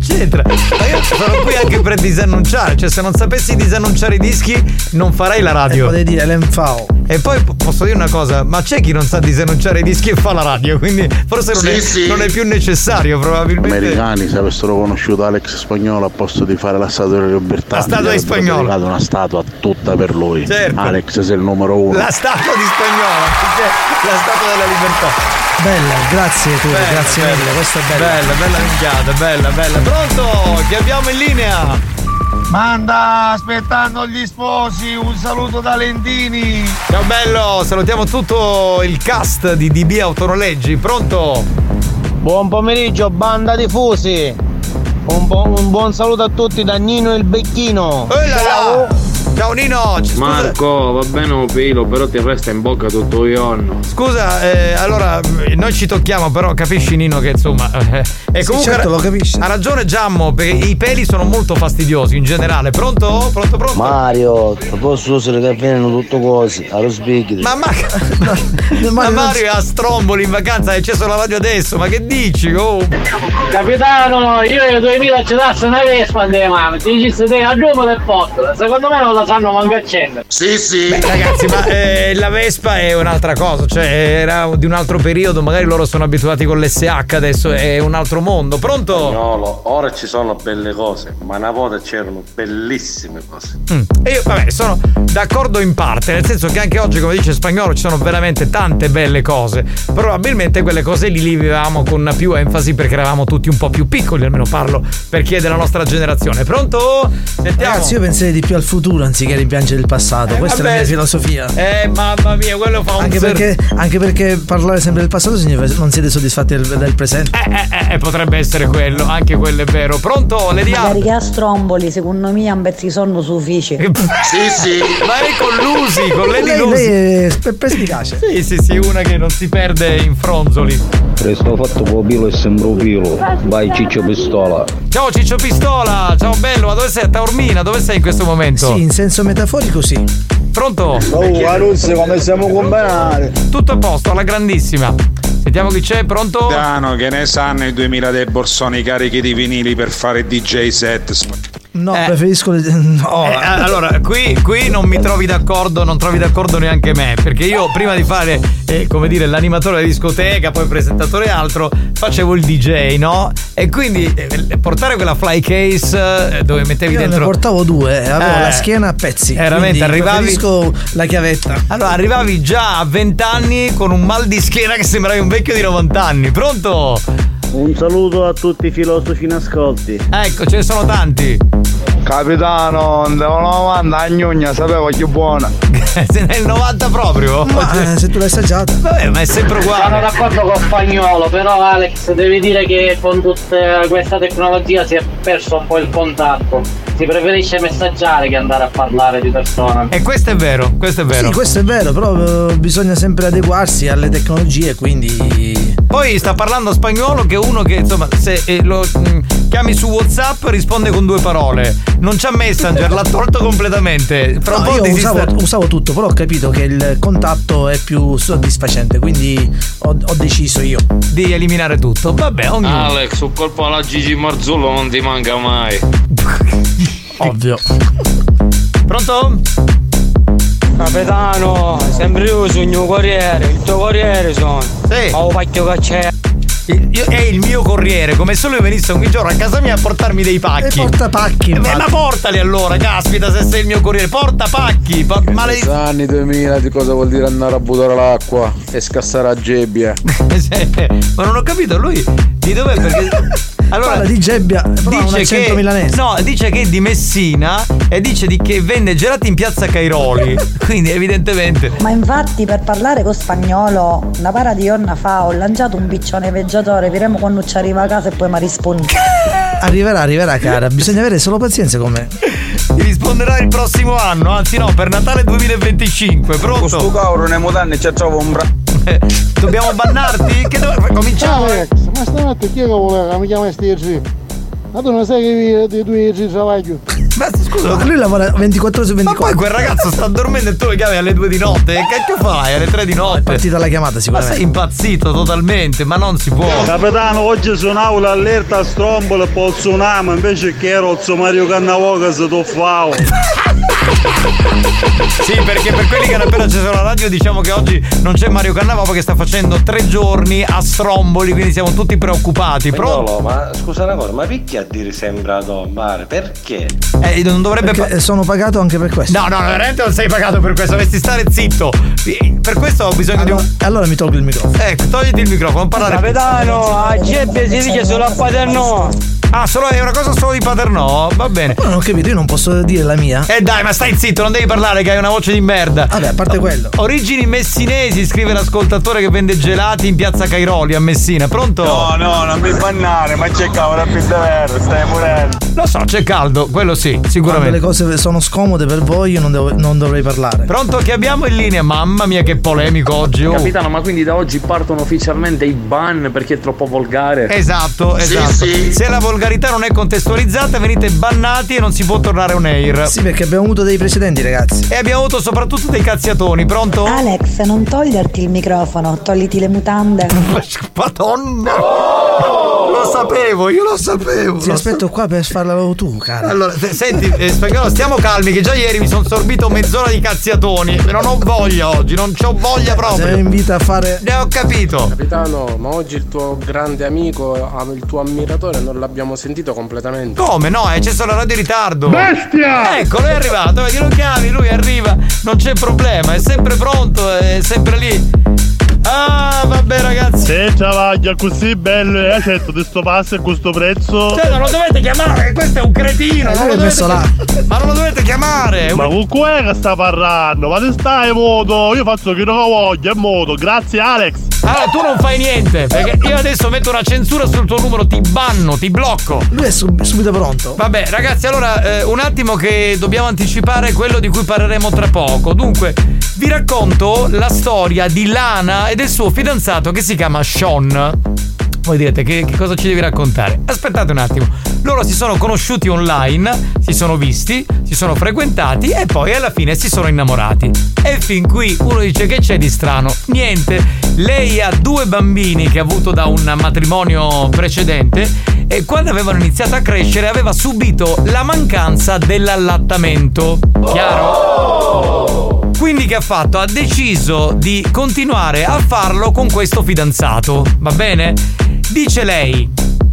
c'entra? Ma io sono qui anche per disannunciare, cioè se non sapessi disannunciare i dischi non farei la radio. E dire l'Enfao. E poi posso dire una cosa, ma c'è chi non sa disannunciare i dischi e fa la radio, quindi forse non, sì, è, sì. non è più necessario probabilmente. Gli americani se avessero conosciuto Alex Spagnuolo a posto di fare la statua della libertà, la statua di Spagnuolo, una statua tutta per lui, certo. Alex sei il numero uno, la statua di Spagnuolo, cioè la statua della libertà. Bella, grazie a te, bella, grazie bella. Mille, questa è bella. Bella, bella minchiata, bella, bella. Pronto? Che abbiamo in linea? Manda, aspettando gli sposi, un saluto da Lentini. Ciao bello, salutiamo tutto il cast di D B Auto Noleggi. Pronto? Buon pomeriggio, banda di fusi. Un, bu- un buon saluto a tutti da Nino il Becchino. Ciao. Ciao Nino. Scusa. Marco, va bene un pilo, però ti resta in bocca tutto il giorno. Scusa, eh, allora noi ci tocchiamo, però capisci Nino che insomma eh, e sì, comunque certo, lo capisci. Ha ragione Giammo, perché i peli sono molto fastidiosi in generale. Pronto? Pronto, pronto? Mario, posso solo che avvengono tutto cose allo spighi. Ma, ma, ma, ma Mario, Mario è a Stromboli in vacanza, è acceso la radio adesso, ma che dici? Oh. Capitano, io e duemila ci lascio una vespa andiamo, mamma, ti dici se te a Roma del porto, secondo me non la sanno manca accendere. Sì, sì. Beh, ragazzi, ma eh, la vespa è un'altra cosa, cioè era di un altro periodo, magari loro sono abituati con l'esse acca, adesso è un altro mondo. Pronto? Spagnolo, ora ci sono belle cose, ma una volta c'erano bellissime cose. Mm. E io vabbè, sono d'accordo in parte, nel senso che anche oggi, come dice Spagnolo, ci sono veramente tante belle cose. Probabilmente quelle cose lì li vivevamo con più enfasi perché eravamo tutti un po' più piccoli, almeno parlo per chi è della nostra generazione. Pronto? Sentiamo. Ragazzi, io penserei di più al futuro anziché rimpiangere il passato, eh, questa vabbè. È la mia filosofia. Eh mamma mia, quello fa un anche ser- perché anche perché parlare sempre del passato significa non siete soddisfatti del, del presente. Eh, eh eh potrebbe essere quello, anche quello è vero. Pronto? Le diamo. Magari che a Stromboli, secondo me un pezzo di sonno suffice. Sì, sì. Ma è collusi, con le di Lusi. Lei è perspicace. Sì, sì, sì, una che non si perde in fronzoli. Presto fatto con Pilo e sembro Pilo. Vai Ciccio Pistola. Ciao Ciccio Pistola, ciao bello, ma dove sei? A Taormina, dove sei in questo momento? Sì, in senso metaforico sì. Pronto? Oh, a Russi come siamo combinati? Tutto a posto, alla grandissima. Sentiamo chi c'è, pronto? Dano, che ne sanno i duemila dei borsoni carichi di vinili per fare D J set? No, eh, preferisco le... no. Eh, allora, qui, qui non mi trovi d'accordo, non trovi d'accordo neanche me, perché io prima di fare, eh, come dire, l'animatore della discoteca, poi il presentatore e altro, facevo il D J, no? E quindi eh, portare quella fly case eh, dove mettevi io dentro. Io ne portavo due, avevo eh, la schiena a pezzi. Veramente, arrivavi. Preferisco la chiavetta. Allora, arrivavi già a venti anni con un mal di schiena che sembravi un vecchio di novanta anni. Pronto? Un saluto a tutti i filosofi in ascolti. Ecco, ce ne sono tanti. Capitano, novanta a gnugna, sapevo che buona. Se nel novanta proprio? Ma eh, se tu l'hai assaggiata. Vabbè, ma è sempre uguale. Sono d'accordo con Spagnuolo, però Alex, devi dire che con tutta questa tecnologia si è perso un po' il contatto. si preferisce messaggiare che andare a parlare di persona. E questo è vero, questo è vero. Sì, questo è vero, però bisogna sempre adeguarsi alle tecnologie, quindi. Poi sta parlando spagnolo che è uno che, insomma, se lo chiami su WhatsApp risponde con due parole. Non c'ha Messenger, l'ha tolto completamente. Tra no, un po' io usavo, usavo tutto, però ho capito che il contatto è più soddisfacente, quindi ho, ho deciso io di eliminare tutto. Vabbè, ognuno. Alex, un colpo alla Gigi Marzullo non ti manca mai. Ovvio. Pronto? Capitano, sempre io sono il mio corriere, il tuo corriere sono. Sì. Ho un pacchio che c'è. Io, è il mio corriere, come se lui venisse ogni giorno a casa mia a portarmi dei pacchi. E porta pacchi. Eh, ma portali allora, caspita, se sei il mio corriere, porta pacchi. Port- ma lei... anni duemila di cosa vuol dire andare a buttare l'acqua e scassare a gebbia? Ma non ho capito lui di dov'è, perché. Allora, parla di gebbia, dice che milanese. No, dice che è di Messina e dice di che vende gelati in piazza Cairoli. Quindi evidentemente. Ma infatti per parlare con spagnolo una para di orna fa ho lanciato un piccione veggiatore, vedremo quando ci arriva a casa e poi mi rispondi. Arriverà, arriverà cara, bisogna avere solo pazienza con me. Ti risponderà il prossimo anno, anzi no, per Natale duemilaventicinque, pronto? Con sto cauro nei modanni ci trovo un bra... Dobbiamo bannarti? Che do... Cominciamo! Alex, ma stanotte chi è che voleva? Mi chiama Stirci? Ma tu non sai che dei tuoi ci travaglio? Ma scusa, ma lui lavora ventiquattro ore su ventiquattro. Ma poi quel ragazzo sta dormendo e tu le chiami alle due di notte. Che cacchio fai? Alle tre di notte? È partita la chiamata sicuramente. Ma sei impazzito totalmente, ma non si può. Capitano, oggi suonavo l'allerta a Stromboli e poi tsunami, invece che ero il Mario Cannavò che si tuffavo. Sì, perché per quelli che hanno appena acceso la radio diciamo che oggi non c'è Mario Cannavò perché sta facendo tre giorni a Stromboli, quindi siamo tutti preoccupati. Pronto? Ma scusa una cosa, ma perché a dire sembrato mare? Perché? Eh, non dovrebbe pa- sono pagato anche per questo. No, no, veramente non sei pagato per questo, dovresti stare zitto. Per questo ho bisogno allora, di un. Allora mi tolgo il microfono. Ecco, togliti il microfono, non parlare. Capitano, a Gebbia si dice solo a Paternò. Ah, solo è una cosa solo di Paternò? Va bene. Ma non ho capito, io non posso dire la mia. Eh dai, ma stai zitto, non devi parlare che hai una voce di merda. Vabbè, a parte quello. Origini messinesi, scrive l'ascoltatore che vende gelati in piazza Cairoli a Messina. Pronto? No, no, non mi bannare, ma c'è cavolo a vero, stai morendo. Lo so, c'è caldo, quello sì, sicuramente. Quando le cose sono scomode per voi io non, devo, non dovrei parlare. Pronto, che abbiamo in linea? Mamma mia, che polemico oggi. Oh. Capitano, ma quindi da oggi partono ufficialmente i ban perché è troppo volgare? Esatto, esatto. Sì, sì. Se la volgarità non è contestualizzata venite bannati e non si può tornare on air. Sì, perché abbiamo avuto dei precedenti, ragazzi. E abbiamo avuto soprattutto dei cazziatoni, pronto? Alex, non toglierti il microfono, togliti le mutande. Madonna! Oh! Lo sapevo, io lo sapevo. Ti aspetto qua per farla tu, cara. Allora, senti, eh, spagnolo, stiamo calmi che già ieri mi sono sorbito mezz'ora di cazziatoni. Non ho voglia oggi, non c'ho voglia proprio. Mi invita a fare. Ne ho capito. Capitano, ma oggi il tuo grande amico, il tuo ammiratore, non l'abbiamo sentito completamente. Come no? È acceso la radio in ritardo. Bestia! Ecco, lui è arrivato, vedi, lo chiami, lui arriva, non c'è problema, è sempre pronto, è sempre lì. Ah, vabbè ragazzi. Se travaglia così bello e accetto di sto passo e questo prezzo. Cioè non lo dovete chiamare, questo è un cretino, non lo dovete chiamare. Ma non lo dovete chiamare. Ma con cui è che sta parlando? Ma te stai moto? Io faccio che non voglio, è moto. Grazie Alex. Allora tu non fai niente, perché io adesso metto una censura sul tuo numero, ti banno, ti blocco. Lui è sub- subito pronto. Vabbè ragazzi, allora eh, un attimo che dobbiamo anticipare quello di cui parleremo tra poco. Dunque vi racconto la storia di Lana e del suo fidanzato che si chiama Sean. Voi direte che, che cosa ci devi raccontare? Aspettate un attimo. Loro si sono conosciuti online, si sono visti, si sono frequentati e poi alla fine si sono innamorati. E fin qui uno dice che c'è di strano? Niente. Lei ha due bambini che ha avuto da un matrimonio precedente e quando avevano iniziato a crescere aveva subito la mancanza dell'allattamento. Chiaro? Oh! Quindi che ha fatto? Ha deciso di continuare a farlo con questo fidanzato, va bene? Dice lei,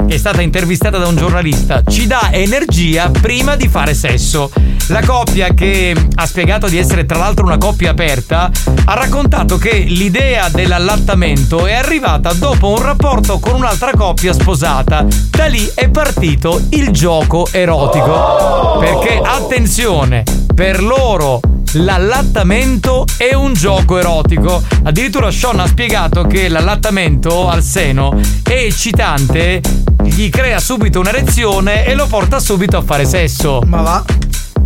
che è stata intervistata da un giornalista, ci dà energia prima di fare sesso. La coppia, che ha spiegato di essere tra l'altro una coppia aperta, ha raccontato che l'idea dell'allattamento è arrivata dopo un rapporto con un'altra coppia sposata. Da lì è partito il gioco erotico. Perché, attenzione, per loro l'allattamento è un gioco erotico. Addirittura Sean ha spiegato che l'allattamento al seno è eccitante, gli crea subito un'erezione e lo porta subito a fare sesso. Ma va.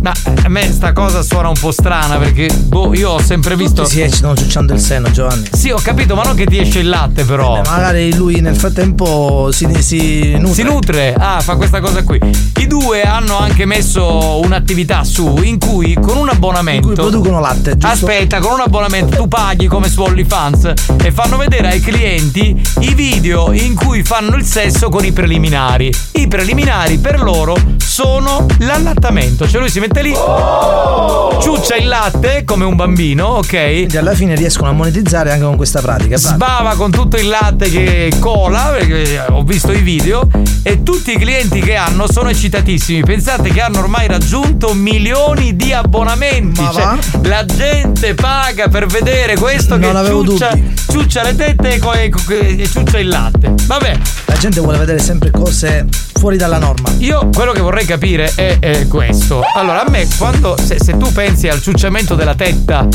Ma a me sta cosa suona un po' strana, perché boh, io ho sempre visto. Tutti si eccitano ciucciando il seno, Giovanni. Sì, ho capito, ma non che ti esce il latte, però. Beh, magari lui nel frattempo si, si nutre. Si nutre, ah, fa questa cosa qui. I due hanno anche messo un'attività su in cui con un abbonamento. In cui producono latte, giusto? Aspetta, con un abbonamento tu paghi come su OnlyFans e fanno vedere ai clienti i video in cui fanno il sesso con i preliminari. I preliminari per loro sono l'allattamento, cioè lui si mette lì, oh! Ciuccia il latte come un bambino, ok? Quindi alla fine riescono a monetizzare anche con questa pratica. Sbava con tutto il latte che cola, perché ho visto i video, e tutti i clienti che hanno sono eccitatissimi. Pensate che hanno ormai raggiunto milioni di abbonamenti. Cioè, la gente paga per vedere questo, non che ciuccia, ciuccia le tette e, co- e ciuccia il latte. Vabbè, la gente vuole vedere sempre cose fuori dalla norma. Io quello che vorrei capire è, è questo. Allora, a me quando se, se tu pensi al ciucciamento della tetta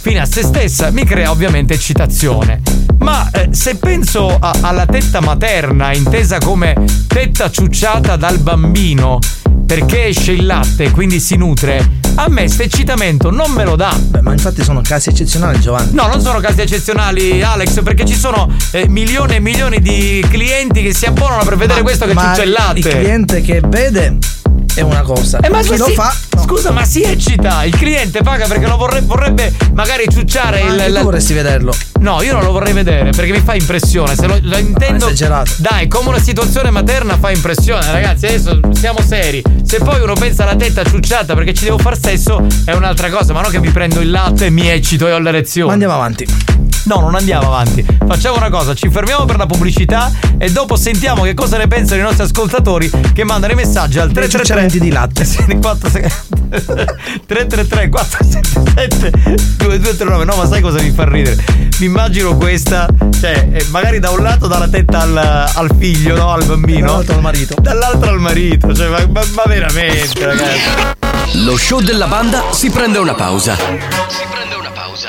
fino a se stessa mi crea ovviamente eccitazione, ma eh, se penso a, alla tetta materna intesa come tetta ciucciata dal bambino perché esce il latte e quindi si nutre, a me questo eccitamento non me lo dà. Beh, ma infatti sono casi eccezionali, Giovanni. No, non sono casi eccezionali, Alex, perché ci sono eh, milioni e milioni di clienti che si abbonano per vedere ma, questo che ma ciuccia il latte. Il cliente che vede è una cosa, eh, ma chi lo si, fa? No. Scusa, ma si eccita. Il cliente paga perché lo vorrebbe, vorrebbe magari ciucciare il. Ma tu la... vorresti vederlo? No, io non lo vorrei vedere perché mi fa impressione. Se lo, lo intendo. Esagerato. Dai, come una situazione materna fa impressione, ragazzi. Adesso siamo seri. Se poi uno pensa alla tetta ciucciata perché ci devo far sesso, è un'altra cosa. Ma non che mi prendo il latte e mi eccito e ho l'erezione. Ma andiamo avanti. No, non andiamo avanti. Facciamo una cosa, ci fermiamo per la pubblicità e dopo sentiamo che cosa ne pensano i nostri ascoltatori che mandano i messaggi al tre tre tre di latte tre tre tre quattro sette sette due due tre nove. No, ma sai cosa mi fa ridere? Mi immagino questa, cioè magari da un lato dalla tetta al, al figlio, no, al bambino, dall'altro al marito, dall'altro al marito, cioè ma, ma, ma veramente, ragazzi. Lo show della banda si prende una pausa. Si prende una pausa.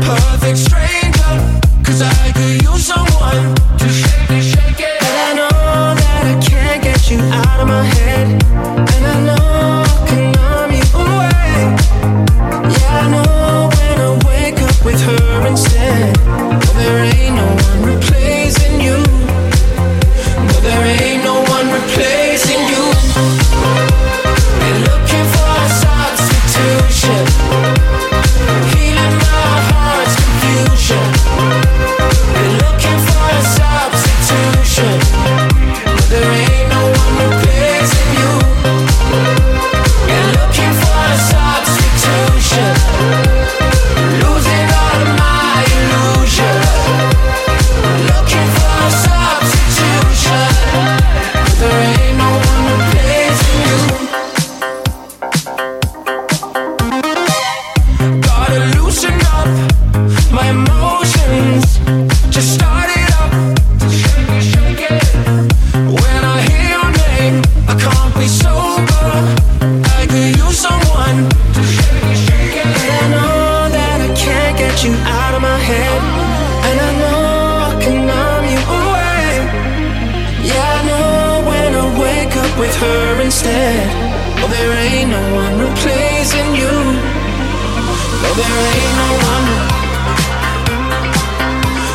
Perfect stranger, 'cause I could use someone to shake me. said, oh, there ain't no one replacing you. No, there ain't no one.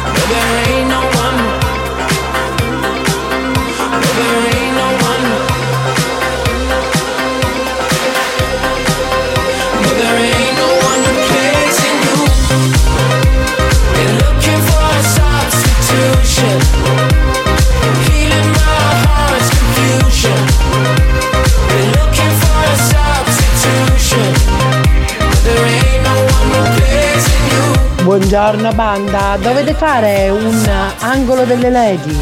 No, there ain't no one. No, there ain't no one. No, there ain't no one replacing you. Been looking for a substitution. Buongiorno banda, dovete fare un angolo delle lady,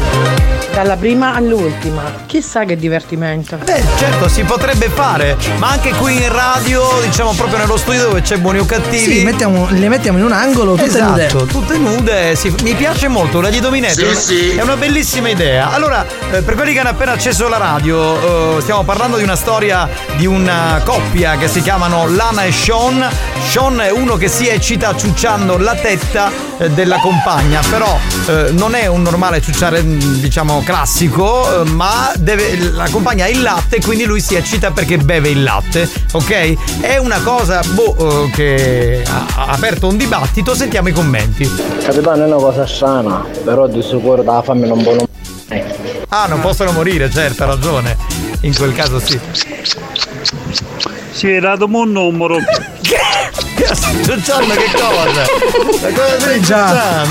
dalla prima all'ultima, chissà che divertimento. Beh, certo, si potrebbe fare, ma anche qui in radio, diciamo proprio nello studio dove c'è Buoni o Cattivi. Sì, mettiamo, le mettiamo in un angolo tutte esatto, nude. Esatto, tutte nude, sì, mi piace molto, una di Dominetto, sì, sì, è una bellissima idea. Allora, eh, per quelli che hanno appena acceso la radio, eh, stiamo parlando di una storia di una coppia che si chiamano Lana e Sean. Sean è uno che si eccita ciucciando la tetta della compagna, però eh, non è un normale ciucciare diciamo classico, eh, ma deve, la compagna ha il latte, quindi lui si eccita perché beve il latte, ok? È una cosa boh, eh, che ha, ha aperto un dibattito, sentiamo i commenti. Capitano, è una cosa strana, però di sicuro dalla fame non possono morire. Ah, non possono morire, certo, ha ragione, in quel caso sì. Sì, era domo un numero. Ciucciano che cosa? La cosa sei già.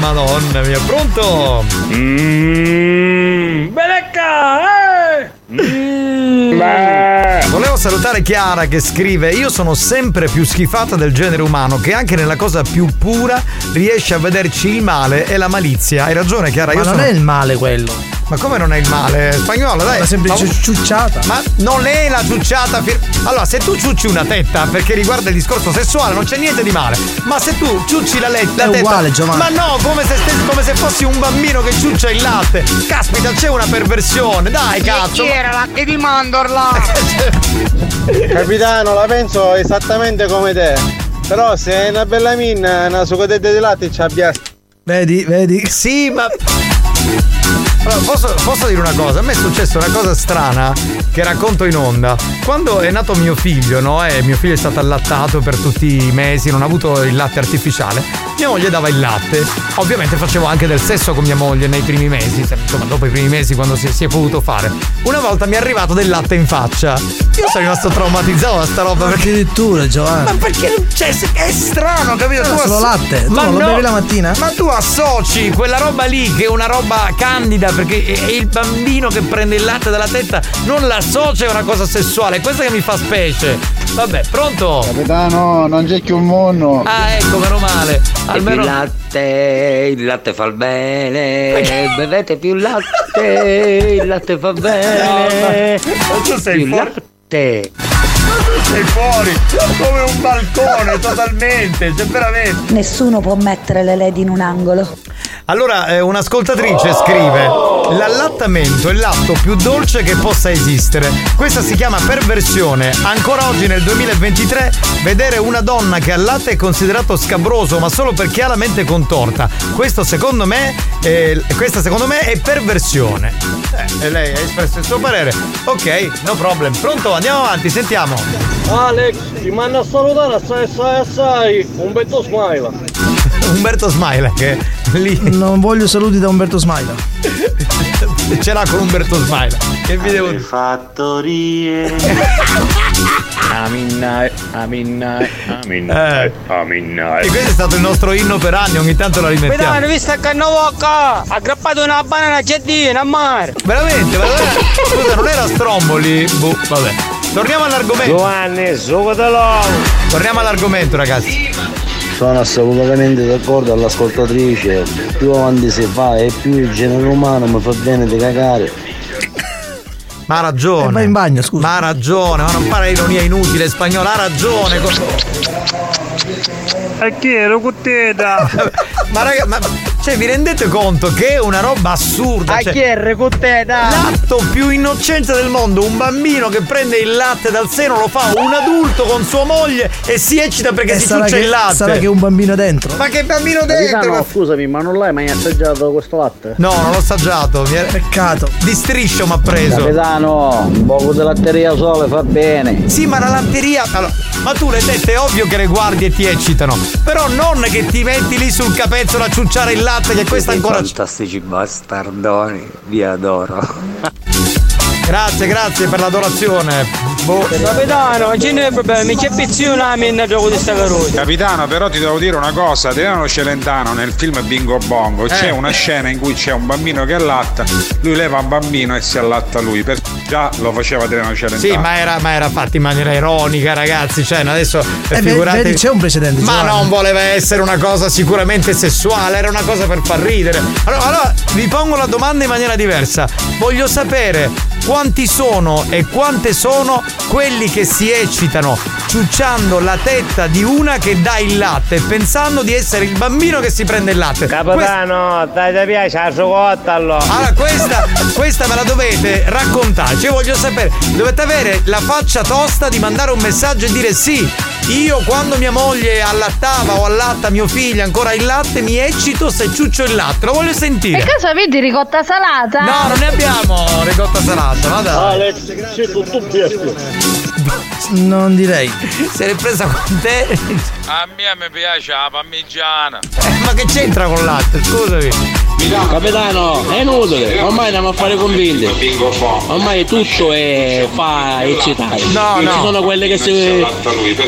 Madonna mia, pronto? Mmm. Benecca! Eh! Mm. Volevo salutare Chiara che scrive: io sono sempre più schifata del genere umano che anche nella cosa più pura riesce a vederci il male e la malizia. Hai ragione Chiara, ma io non sono... è il male quello. Ma come non è il male? Spagnuolo, dai. Una semplice ma... ciucciata. Ma non è la ciucciata fir... Allora, se tu ciucci una tetta perché riguarda il discorso sessuale non c'è niente di male. Ma se tu ciucci la, let... la tetta è uguale, Giovanni. Ma no, come se, stes... come se fossi un bambino che ciuccia il latte. Caspita, c'è una perversione. Dai, cazzo. Che era latte di mandorla. Capitano, la penso esattamente come te. Però se è una bella mina, una succodetta di latte ci abbia. Vedi, vedi. Sì, ma... Allora, posso, posso dire una cosa? A me è successa una cosa strana che racconto in onda. Quando è nato mio figlio, no? Eh, mio figlio è stato allattato per tutti i mesi, non ha avuto il latte artificiale. Mia moglie dava il latte. Ovviamente facevo anche del sesso con mia moglie nei primi mesi, insomma dopo i primi mesi quando si, si è potuto fare. Una volta mi è arrivato del latte in faccia. Io sono rimasto traumatizzato da sta roba. Perché addirittura, Giovanni? Ma perché? Cioè, è strano, capito? Era tu solo asso- latte. Tu ma lo no, bevi la mattina? Ma tu associ quella roba lì che è una roba candida, perché è il bambino che prende il latte dalla testa, non l'associa a una cosa sessuale, è questa che mi fa specie. Vabbè, pronto? Capitano, non c'è più un mondo. Ah, ecco, meno male. Almeno... il latte, il latte fa il bene. Bevete più latte, il latte fa bene. No, ma tu sei più fuori. Latte. Ma tu sei fuori come un balcone totalmente, cioè veramente. Nessuno può mettere le lady in un angolo. Allora, eh, un'ascoltatrice scrive: l'allattamento è l'atto più dolce che possa esistere. Questa si chiama perversione. Ancora oggi nel duemilaventitré vedere una donna che allatta è considerato scabroso, ma solo perché ha la mente contorta. Questo secondo me è, questa secondo me è perversione. Eh, lei ha espresso il suo parere. Ok, no problem. Pronto, andiamo avanti, sentiamo. Alex, ti manda a salutare assai assai assai Umberto Smaila. Umberto Smaila che lì. Non voglio saluti da Umberto Smaila. Ce l'ha con Umberto Smaila. Che vi devo dire? Fattorie. Aminai, aminai, aminai, aminai. E questo è stato il nostro inno per anni, ogni tanto la rimettiamo. Vediamo, visto a Cannavocca, aggrappato una banana c'è di, a mare. Veramente, ma scusa, non era Stromboli? Boh, vabbè. Torniamo all'argomento. Giovanni, sugo te l'uovo. Torniamo all'argomento, ragazzi. Sono assolutamente d'accordo all'ascoltatrice, più avanti si va e più il genere umano mi fa bene di cagare. Ma ha ragione. Eh, ma in bagno, scusa. Ma ha ragione, ma non fare ironia inutile, Spagnuolo, ha ragione. Con... E chi ero cutteta? Ma raga, ma Cioè, vi rendete conto che è una roba assurda? A cioè, chi è con te, dai. L'atto più innocente del mondo, un bambino che prende il latte dal seno, lo fa un adulto con sua moglie e si eccita perché e si ciuccia il latte. Sarà che un bambino dentro? Ma che bambino dentro? Ritano, ma... Scusami, ma non l'hai mai assaggiato questo latte? No, non l'ho assaggiato. Mi è... Peccato. Di striscio mi ha preso. Capitano, un poco di latteria sole fa bene. Sì, ma la latteria. Allora, ma tu le tette è ovvio che le guardi e ti eccitano. Però non che ti metti lì sul capezzolo a ciucciare il latte. Che questa ancora... Fantastici bastardoni, vi adoro. Grazie, grazie per l'adorazione. Boh. Capitano, oggi non è problema, mi c'è pizzionami nel gioco di Stavaroni. Capitano, però ti devo dire una cosa, Adriano Celentano nel film Bingo Bongo eh. c'è una scena in cui c'è un bambino che allatta, lui leva un bambino e si allatta lui, perché già lo faceva Adriano Celentano. Sì, ma era, ma era fatto in maniera ironica, ragazzi, cioè adesso eh, figurate... Vedi, c'è un precedente. Ma Giovanni. Non voleva essere una cosa sicuramente sessuale, era una cosa per far ridere. Allora, allora vi pongo la domanda in maniera diversa, voglio sapere quanti sono e quante sono quelli che si eccitano ciucciando la tetta di una che dà il latte, pensando di essere il bambino che si prende il latte. Capitano, dai, ti piace la cioccotta allora. Allora questa, questa me la dovete raccontare, cioè voglio sapere, dovete avere la faccia tosta di mandare un messaggio e dire sì, io quando mia moglie allattava o allatta mio figlio ancora il latte mi eccito se ciuccio il latte, lo voglio sentire. E cosa vedi, ricotta salata? No, non ne abbiamo ricotta salata. Alex, sei tutto piatto. Non direi. Se l'è presa con te. A me mi piace la parmigiana. Eh, ma che c'entra con l'altro? Scusami. Capitano, è inutile. Ormai andiamo a fare convinte. Ormai tutto è fa eccitare. No, no. Ci sono quelle che si,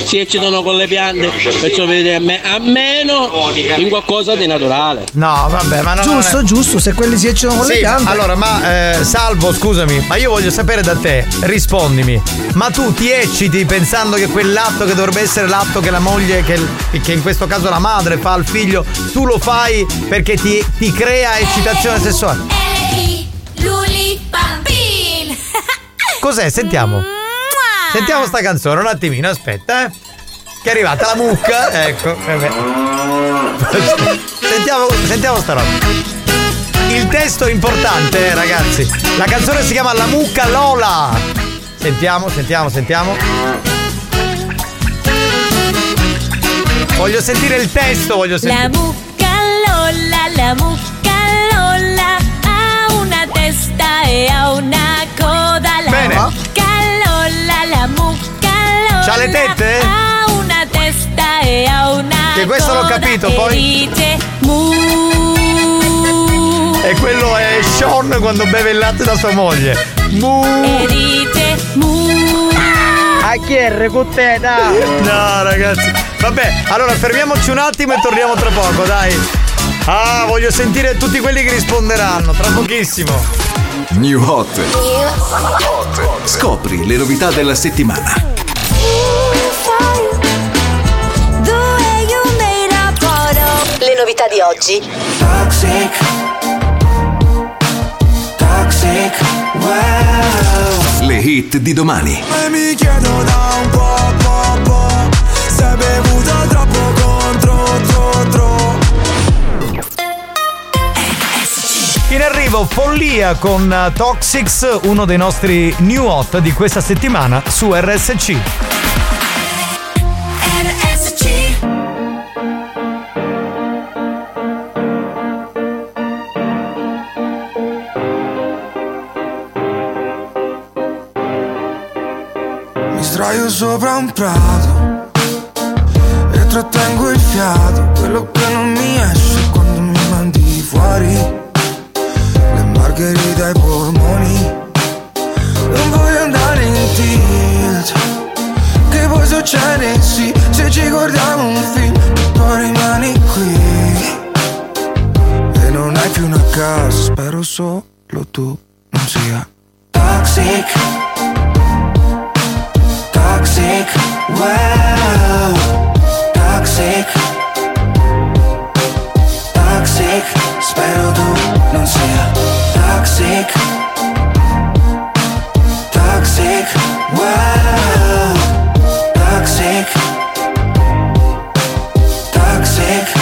si eccitano con le piante. Perciò vedete a me a meno in qualcosa di naturale. No, vabbè, ma no. Giusto, giusto, se quelli si eccitano con sì, le piante. Allora, ma eh, Salvo, scusami, ma io voglio sapere da te, rispondimi, ma tu ti ecciti pensando che quell'atto che dovrebbe essere l'atto che la moglie, che, che in questo caso la madre fa al figlio, tu lo fai perché ti, ti crea eccitazione sessuale? Cos'è? Sentiamo. Sentiamo sta canzone, un attimino, aspetta, eh. Che è arrivata la mucca, ecco. Sentiamo, sentiamo sta roba. Il testo è importante, eh, ragazzi. La canzone si chiama La Mucca Lola. Sentiamo, sentiamo, sentiamo. Voglio sentire il testo, voglio sentire. La mucca Lola, la mucca Lola ha una testa e ha una coda. La Bene. mucca Lola, la mucca Lola c'ha le tette? Ha una testa e ha una che coda. Che questo l'ho capito, poi dice mu. E quello è Sean quando beve il latte da sua moglie. Mu. E dite mu. A chi è con te, dai. No, ragazzi. Vabbè, allora fermiamoci un attimo e torniamo tra poco, dai. Ah, voglio sentire tutti quelli che risponderanno, tra pochissimo. New Hot. New Hot. Scopri le novità della settimana. Le novità di oggi. Toxic. Le hit di domani. E mi chiedo da un po', po', po', se hai bevuto troppo contro, tro, tro. In arrivo Follia con Toxics, uno dei nostri new hot di questa settimana su R S C. R S C. Sdraio sopra un prato e trattengo il fiato, quello che non mi esce quando mi mandi fuori, le margherite ai polmoni. Non voglio andare in tilt, che poi succede sì, se ci guardiamo un film e poi rimani qui e non hai più una casa, spero solo tu non sia toxic. Toxic, wow, toxic, toxic, spero tu non sia toxic, toxic, wow, toxic, toxic.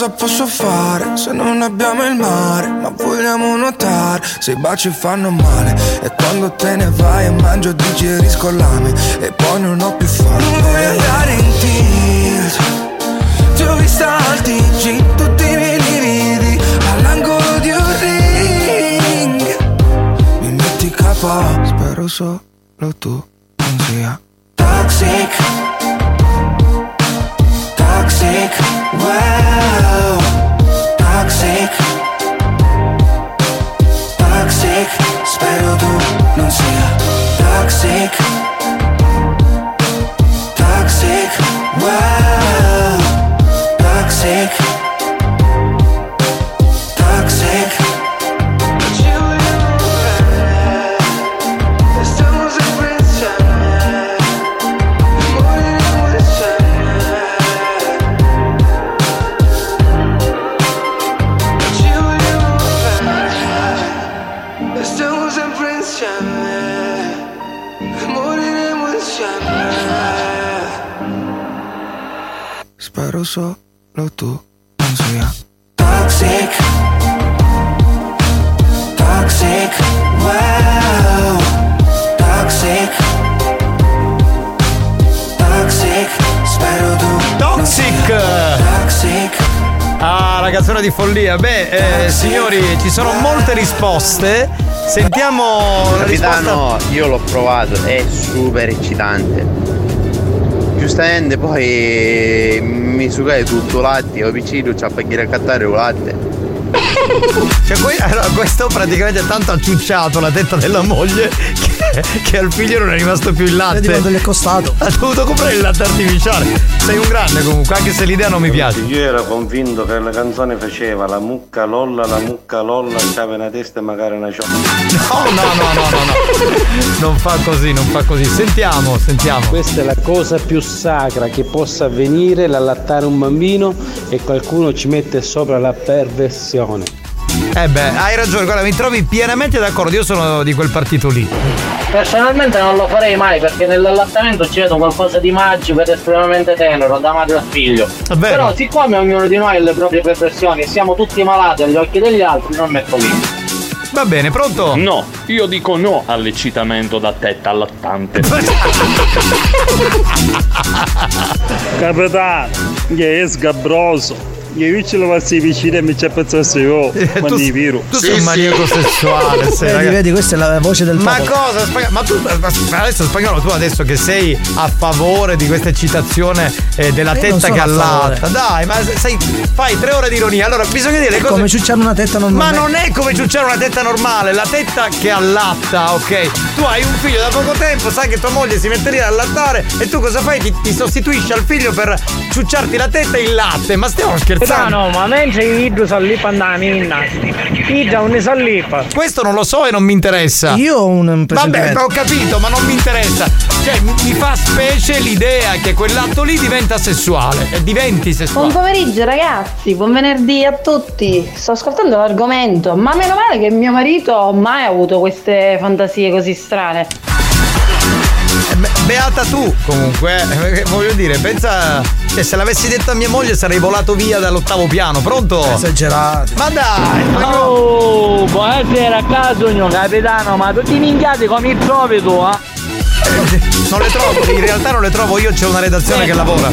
cosa posso fare se non abbiamo il mare, ma vogliamo nuotare. Se i baci fanno male e quando te ne vai e mangio digerisco lame e poi non ho più fame. Non vuoi andare in tilt, ti ho vista al T G, tutti i miei lividi all'angolo di un ring. Mi metti capo, spero solo tu non sia toxic. Toxic, wow, toxic, toxic, spero tu non sia toxic, toxic, wow, toxic, toxic. Spero solo tu non sia toxic, toxic, wow, toxic, toxic, spero tu toxic, toxic. Ah, la canzone di Follia. Beh, eh, signori, ci sono molte risposte. Sentiamo la risposta. No, io l'ho provato, è super eccitante. Giustamente poi mi sugai tutto latte, ho vicino, c'è a pagare a cattare un latte. Cioè poi, allora, questo praticamente è tanto acciucciato la testa della moglie che, che al figlio non è rimasto più il latte. Quanto gli è costato? Ha dovuto comprare il latte artificiale. Sei un grande comunque, anche se l'idea non mi piace. Io ero convinto che la canzone faceva la mucca lolla, la mucca lolla, c'aveva una testa e magari una ciocca. No, no, no, no, no, no. Non fa così, non fa così. Sentiamo, sentiamo. Questa è la cosa più sacra che possa avvenire, l'allattare un bambino e qualcuno ci mette sopra la perversione. Eh beh, hai ragione, guarda, mi trovi pienamente d'accordo, io sono di quel partito lì. Personalmente non lo farei mai perché nell'allattamento c'è qualcosa di magico ed estremamente tenero, da madre a figlio. Però siccome ognuno di noi ha le proprie perversioni e siamo tutti malati agli occhi degli altri, non metto lì. Va bene, pronto? No, io dico no all'eccitamento da tetta allattante. Capitano, che è sgabroso. Io ce lo passi vicino e mi c'è pensato io, ma di viro. Tu sei un maniaco sessuale, sei, vedi, vedi, questa è la voce del popolo. Ma cosa, Spagnuolo? Ma tu adesso, Spagnuolo, tu adesso che sei a favore di questa eccitazione eh, della io tetta gallata. Dai, ma sei, fai tre ore di ironia. Allora, bisogna dire le cose. È come ciucciare una tetta normale. Ma non è come ciucciare una tetta normale, la tetta che allatta, ok? Tu hai un figlio da poco tempo, sai che tua moglie si mette lì ad allattare e tu cosa fai? Ti, ti sostituisci al figlio per ciucciarti la tetta e il latte. Ma stiamo scherzando? No, no, ma mentre io sallipa andava a ninna, io non ne sallipa. Questo non lo so e non mi interessa. Io ho un vabbè, ho capito, ma non mi interessa. Cioè, mi fa specie l'idea che quell'atto lì diventa sessuale. E diventi sessuale. Buon pomeriggio, ragazzi, buon venerdì a tutti. Sto ascoltando l'argomento, ma meno male che mio marito mai ha avuto queste fantasie così strane. Beata tu, comunque, voglio dire, pensa, cioè, se l'avessi detto a mia moglie sarei volato via dall'ottavo piano, pronto? Esagerato. Ma dai! Oh, buonasera, Casogno, capitano, ma tutti minchiati come trovi tu, eh? eh? Non le trovo, in realtà non le trovo, io c'è una redazione eh. che lavora.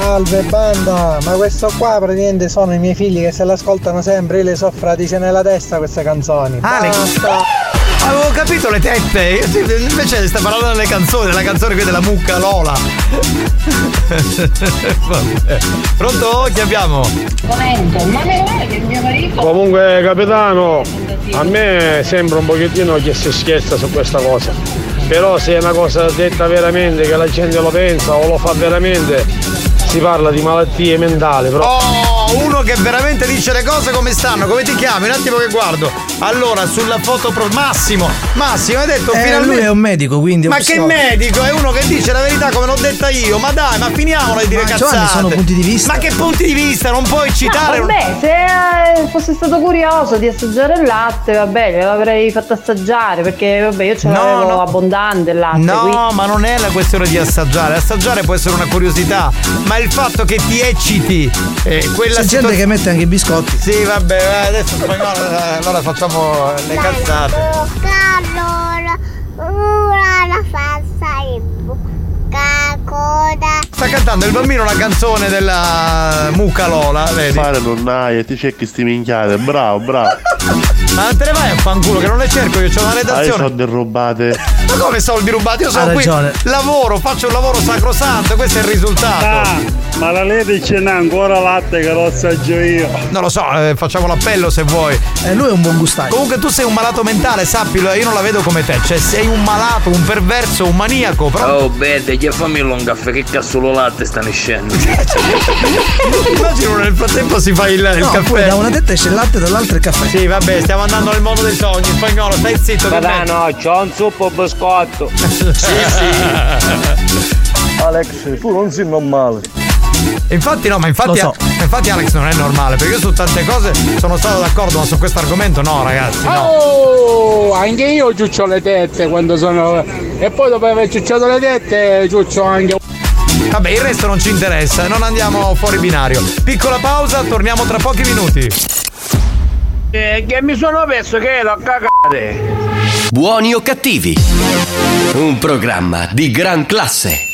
Salve banda, ma questo qua praticamente sono i miei figli che se l'ascoltano sempre, io le so fratise nella testa queste canzoni. Alex! Basta. Avevo capito le tette, invece sta parlando delle canzoni, della canzone qui della mucca Lola. Pronto? Chi abbiamo? Momento, ma meno male che mio marito. Comunque, capitano, a me sembra un pochettino che si scherza su questa cosa. Però se è una cosa detta veramente, che la gente lo pensa o lo fa veramente, si parla di malattie mentali, però. Oh, uno che veramente dice le cose come stanno. Come ti chiami? Un attimo che guardo. Allora, sulla foto pro... Massimo, Massimo, hai detto eh, finalmente. Lui è un medico, quindi. Ma che medico? È uno che dice la verità come l'ho detta io. Ma dai, ma finiamola di dire cazzate. Ma sono punti di vista. Ma che punti di vista? Non puoi citare. No, vabbè, se eh, fosse stato curioso di assaggiare il latte, vabbè, gliel'avrei fatto assaggiare, perché vabbè, io ce l'avevo no, no. abbondante il latte. No, quindi. Ma non è la questione di assaggiare. Assaggiare può essere una curiosità, ma il fatto che ti ecciti. Eh, quella c'è situ- gente che mette anche i biscotti. Sì, vabbè, adesso allora facciamo le cazzate. Allora, una salsa in bocca coda. Sta cantando il bambino una canzone della Mucalola, vedi? Fare nonnaia, ti cerchi sti minchiate, bravo, bravo. Ma te ne vai a fanculo, che non le cerco io, c'ho una redazione. Ah, i soldi rubate. Ma come soldi rubati? Io sono qui, lavoro, faccio un lavoro sacrosanto, questo è il risultato. Ah. Ma la Lady ce n'ha ancora latte che lo assaggio io. Non lo so, eh, facciamo l'appello se vuoi. Eh, lui è un buon gustaio. Comunque tu sei un malato mentale, sappilo, io non la vedo come te. Cioè sei un malato, un perverso, un maniaco. Però... Oh, bene, gli fammi un caffè, che cazzo lo latte sta nascendo. Immagino nel frattempo si fa il, il no, caffè. Da una testa esce il latte, dall'altra il caffè. Sì, vabbè, stiamo andando nel mondo dei sogni. Spagnolo, stai zitto. Ma dai, no, c'ho un zuppo biscotto. Sì, sì. Alex, tu non sei normale. Infatti no, ma infatti, so. infatti Alex non è normale, perché io su tante cose sono stato d'accordo, ma su questo argomento no, ragazzi, no. Oh, anche io ciuccio le tette quando sono. E poi dopo aver ciucciato le tette ciuccio anche. Vabbè, il resto non ci interessa, non andiamo fuori binario. Piccola pausa, torniamo tra pochi minuti. Eh, che mi sono perso che l'ho cagate. Buoni o cattivi? Un programma di gran classe.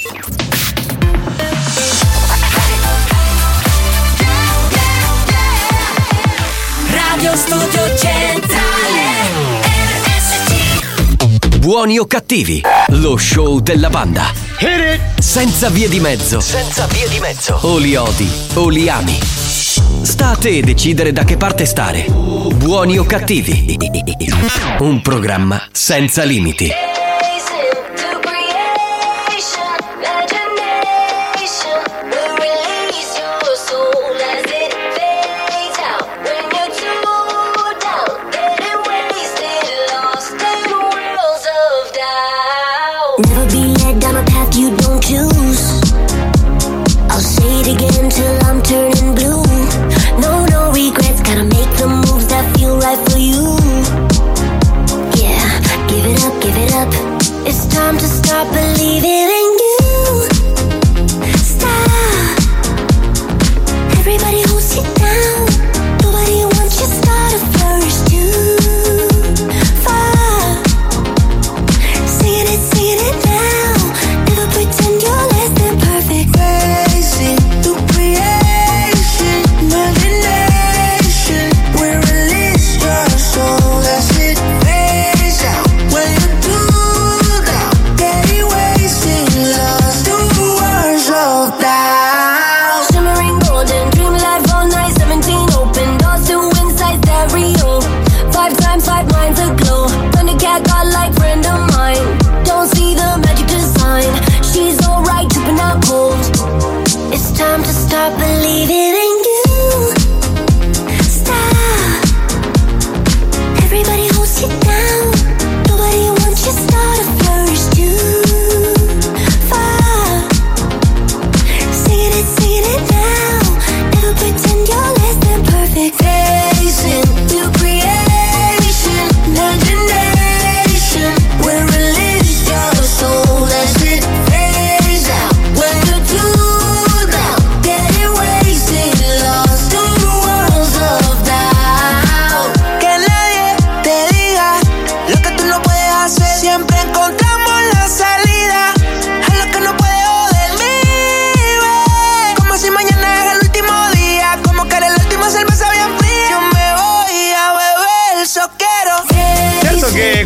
Studio Centrale R S C. Buoni o cattivi, lo show della banda. Senza vie di mezzo. Senza vie di mezzo. O li odi o li ami. Sta a te decidere da che parte stare. Buoni o cattivi. Un programma senza limiti.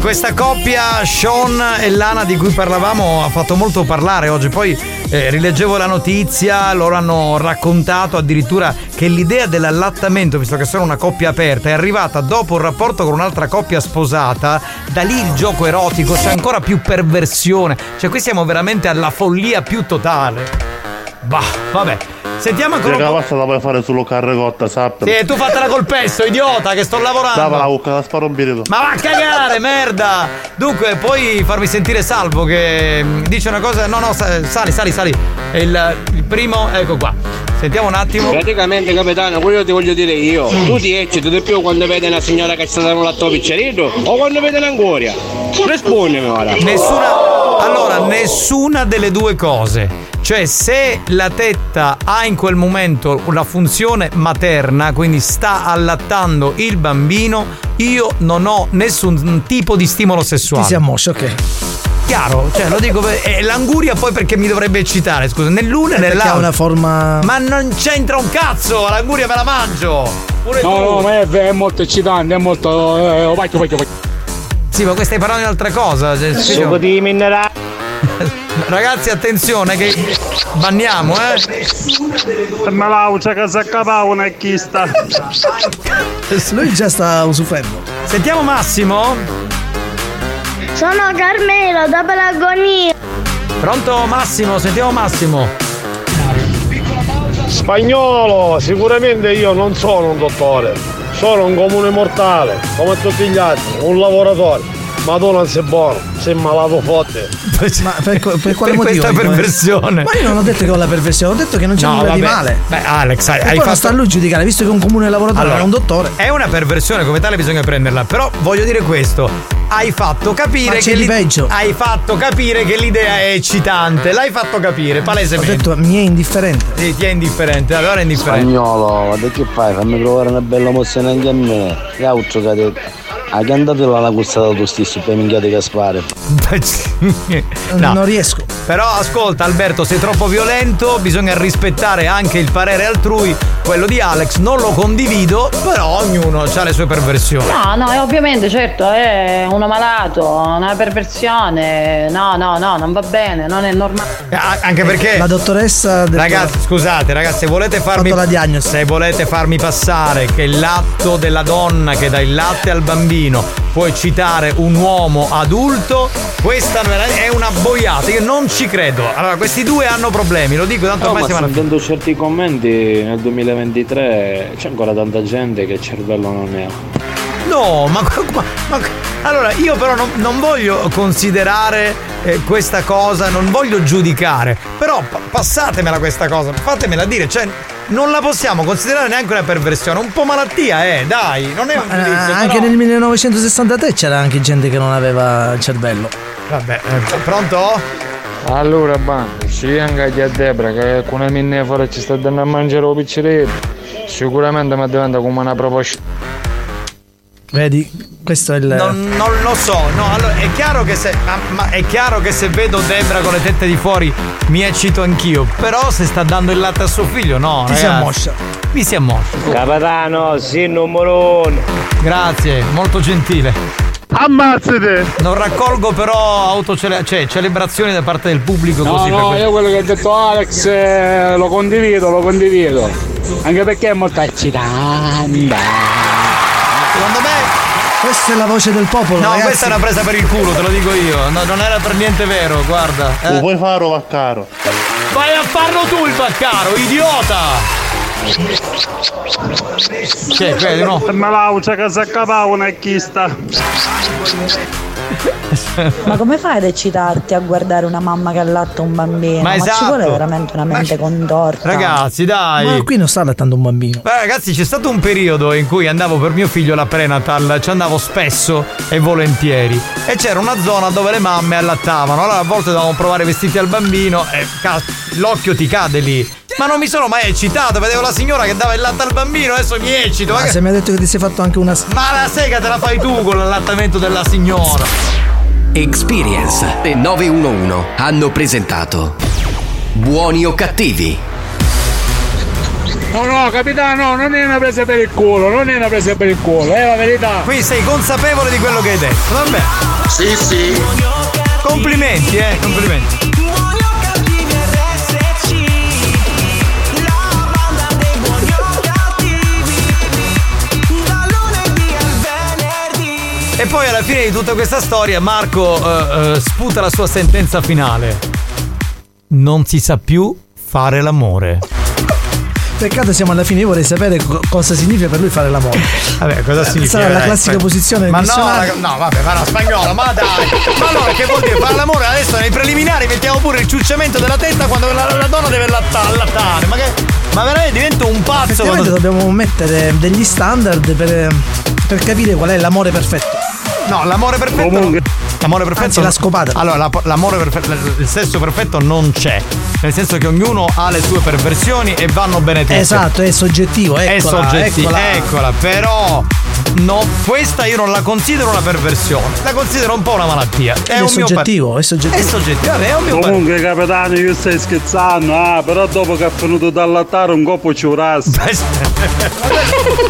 Questa coppia Sean e Lana di cui parlavamo ha fatto molto parlare oggi, poi eh, rileggevo la notizia, loro hanno raccontato addirittura che l'idea dell'allattamento, visto che sono una coppia aperta, è arrivata dopo un rapporto con un'altra coppia sposata, da lì il gioco erotico, c'è ancora più perversione, cioè qui siamo veramente alla follia più totale. Bah, vabbè. Sentiamo ancora. La pasta la puoi fare solo carregotta, sappia. Sì, tu fatela col pesto, idiota, che sto lavorando. Dava la bocca, la sparo un birito. Ma va a cagare, merda. Dunque, puoi farmi sentire Salvo che dice una cosa. No, no, sali, sali, sali. Il, il primo, ecco qua. Sentiamo un attimo. Praticamente, capitano, quello che ti voglio dire io. Tu ti ecciti di più quando vedi una signora che sta dando l'atto piccerito o quando vedi l'anguria? Rispondimi ora. Nessuna. Allora, nessuna delle due cose. Cioè, se la tetta ha in quel momento una funzione materna, quindi sta allattando il bambino, io non ho nessun tipo di stimolo sessuale. Ti si ammoscia, ok. Chiaro, cioè lo dico, eh, l'anguria poi perché mi dovrebbe eccitare, scusa, nell'una e nell'altra. Ha una forma. Ma non c'entra un cazzo, l'anguria me la mangio. Pure no, tu. No, ma è, è molto eccitante, è molto. Eh, vai, vai, vai. Sì, ma queste parole è un'altra cosa. Cioè, succo di minerali. Ragazzi, attenzione che banniamo, eh. Ma l'aucia che si accapava una chista. Lui già sta usufruendo. Sentiamo Massimo. Sono Carmelo da Pelagonia. Pronto Massimo, sentiamo Massimo. Spagnuolo, sicuramente io non sono un dottore, sono un comune mortale, come tutti gli altri, un lavoratore. Madonna sei buono, sei malato forte. Ma per, per, per quale per motivo? Questa perversione. Ma io non ho detto che ho la perversione, ho detto che non c'è no, nulla vabbè. Di male. Beh, Alex, hai, hai poi fatto... sta a lui giudicare, visto che è un comune lavoratore, allora, è un dottore. È una perversione, come tale bisogna prenderla. Però voglio dire questo. Hai fatto capire che peggio. Hai fatto capire che l'idea è eccitante. L'hai fatto capire, palesemente. Ho detto mi è indifferente. Sì, ti è indifferente, allora è indifferente. Spagnolo, ma che fai? Fammi provare una bella mozione anche a me. Che altro che ha detto? Hai cantato la cuzzata tu stesso per minchiate Gaspare. No. Non riesco. Però ascolta Alberto, sei troppo violento, bisogna rispettare anche il parere altrui. Quello di Alex non lo condivido, però ognuno ha le sue perversioni. No, no, è ovviamente, certo, è uno malato, una perversione. No, no, no, non va bene, non è normale. Ah, anche perché la dottoressa del... Ragazzi, scusate, ragazzi, se volete farmi la diagnosi, se volete farmi passare che l'atto della donna che dà il latte al bambino può eccitare un uomo adulto, questa è una boiata, io non ci credo. Allora, questi due hanno problemi, lo dico tanto, no, ormai ma siamo sentendo certi commenti nel duemilaventitré c'è ancora tanta gente che il cervello non ne ha. No, ma, ma, ma allora io però non, non voglio considerare eh, questa cosa, non voglio giudicare, però pa- passatemela questa cosa, fatemela dire, cioè non la possiamo considerare neanche una perversione, un po' malattia, eh, dai, non è un giudizio, eh, anche però... nel millenovecentosessantatré c'era anche gente che non aveva il cervello. Vabbè, eh, pronto? Allora, bando, sì, anche a Debra che con la minne fuori ci sta dando a mangiare un piccerino. Sicuramente mi diventa come una proposta. Vedi, questo è il. Non, non lo so, no, allora è chiaro che se. Ma, ma è chiaro che se vedo Debra con le tette di fuori mi eccito anch'io. Però se sta dando il latte a suo figlio, no. Mi si ammoscia. Mi si ammoscia. Capitano, sì, numero uno. Grazie, molto gentile. Ammazzate! Non raccolgo però autocele- cioè, celebrazioni da parte del pubblico, no, così. No, per io quello che ha detto Alex eh, lo condivido, lo condivido. Anche perché è molto eccitante. Secondo me questa è la voce del popolo. No, ragazzi, questa è una presa per il culo, te lo dico io. No, non era per niente vero, guarda. Eh. Lo puoi fare o vaccaro? Vai a farlo tu il vaccaro, idiota! C'è, vedi, no? Ma l'aucia che si accapava una chista. Ma come fai ad eccitarti a guardare una mamma che allatta un bambino? Ma, esatto. Ma ci vuole veramente una mente ma... contorta. Ragazzi, dai. Ma qui non sta allattando un bambino. Beh, ragazzi, c'è stato un periodo in cui andavo per mio figlio alla prenatal, ci andavo spesso e volentieri. E c'era una zona dove le mamme allattavano. Allora a volte dovevamo provare vestiti al bambino e cazzo, l'occhio ti cade lì. Ma non mi sono mai eccitato, vedevo la signora che dava il latte al bambino, adesso mi eccito. Ma, ma che... se mi ha detto che ti sei fatto anche una... Ma la sega te la fai tu con l'allattamento della signora. Experience e nove uno uno hanno presentato Buoni o Cattivi. No, no, capitano, non è una presa per il culo, non è una presa per il culo, è la verità. Qui sei consapevole di quello che hai detto, vabbè. Sì, sì. Complimenti, eh, complimenti. E poi alla fine di tutta questa storia Marco uh, uh, sputa la sua sentenza finale. Non si sa più fare l'amore. Peccato siamo alla fine, io vorrei sapere co- cosa significa per lui fare l'amore. Vabbè, cosa significa? Sarà la classica eh, posizione ma no, la, no, vabbè, ma no, Spagnolo, ma dai. Ma allora che vuol dire fare l'amore? Adesso nei preliminari mettiamo pure il ciucciamento della testa quando la, la donna deve allattare. Ma che... ma veramente divento un pazzo quando... Dobbiamo mettere degli standard per, per capire qual è l'amore perfetto. No, l'amore perfetto Comunque. L'amore perfetto anzi, la scopata. Allora, la, l'amore perfetto, il sesso perfetto non c'è, nel senso che ognuno ha le sue perversioni e vanno bene tutte. Esatto, è soggettivo, eccola, è soggettivo, eccola. eccola Però no, questa io non la considero una perversione, la considero un po' una malattia. È, è, un soggettivo, mio... è soggettivo, è soggettivo. Vabbè, è un mio Comunque, par... capitano, io stai scherzando, ah, però dopo che è venuto dall'altare un coppo ci urassa.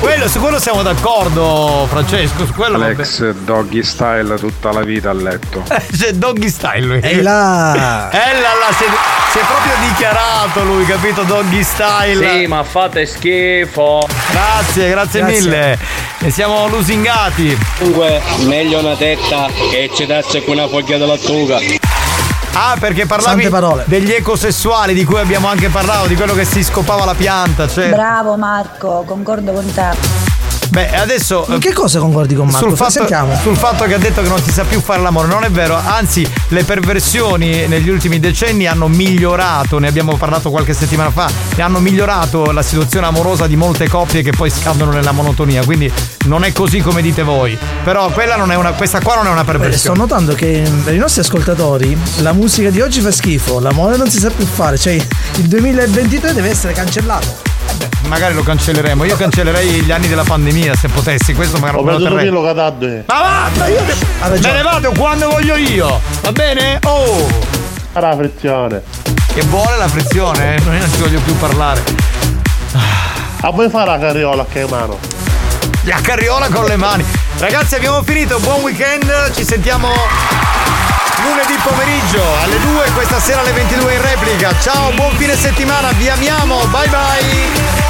Quello, su quello siamo d'accordo, Francesco. Su quello Alex, vabbè. Doggy style tutta la vita a letto. C'è doggy style lui. È là, è là, là si, è, si è proprio dichiarato lui, capito? Doggy style. Sì, ma fate schifo. Grazie, grazie, grazie. mille. E siamo lusingati. Comunque, meglio una tetta che ci daccia con una foglia della lattuga. Ah, perché parlavi degli ecosessuali di cui abbiamo anche parlato, di quello che si scopava la pianta, cioè. Bravo Marco, concordo con te. Beh, adesso. In che cosa concordi con Marco? Sul fatto, sul fatto che ha detto che non si sa più fare l'amore, non è vero, anzi, le perversioni negli ultimi decenni hanno migliorato, ne abbiamo parlato qualche settimana fa, e hanno migliorato la situazione amorosa di molte coppie che poi scadono nella monotonia. Quindi non è così come dite voi. Però quella non è una. Questa qua non è una perversione. Beh, sto notando che per i nostri ascoltatori la musica di oggi fa schifo, l'amore non si sa più fare, cioè il duemilaventitré deve essere cancellato. Beh, magari lo cancelleremo. Io cancellerei gli anni della pandemia se potessi. Questo magari non lo terrei. Ma vada, io te... me ne vado quando voglio io. Va bene? Oh, la frizione. Che vuole la frizione? Eh? Non ci voglio più parlare. A voi fare la carriola che mano? La carriola con le mani. Ragazzi, abbiamo finito. Buon weekend. Ci sentiamo lunedì pomeriggio alle due, questa sera alle ventidue in replica. Ciao, buon fine settimana, vi amiamo, bye bye.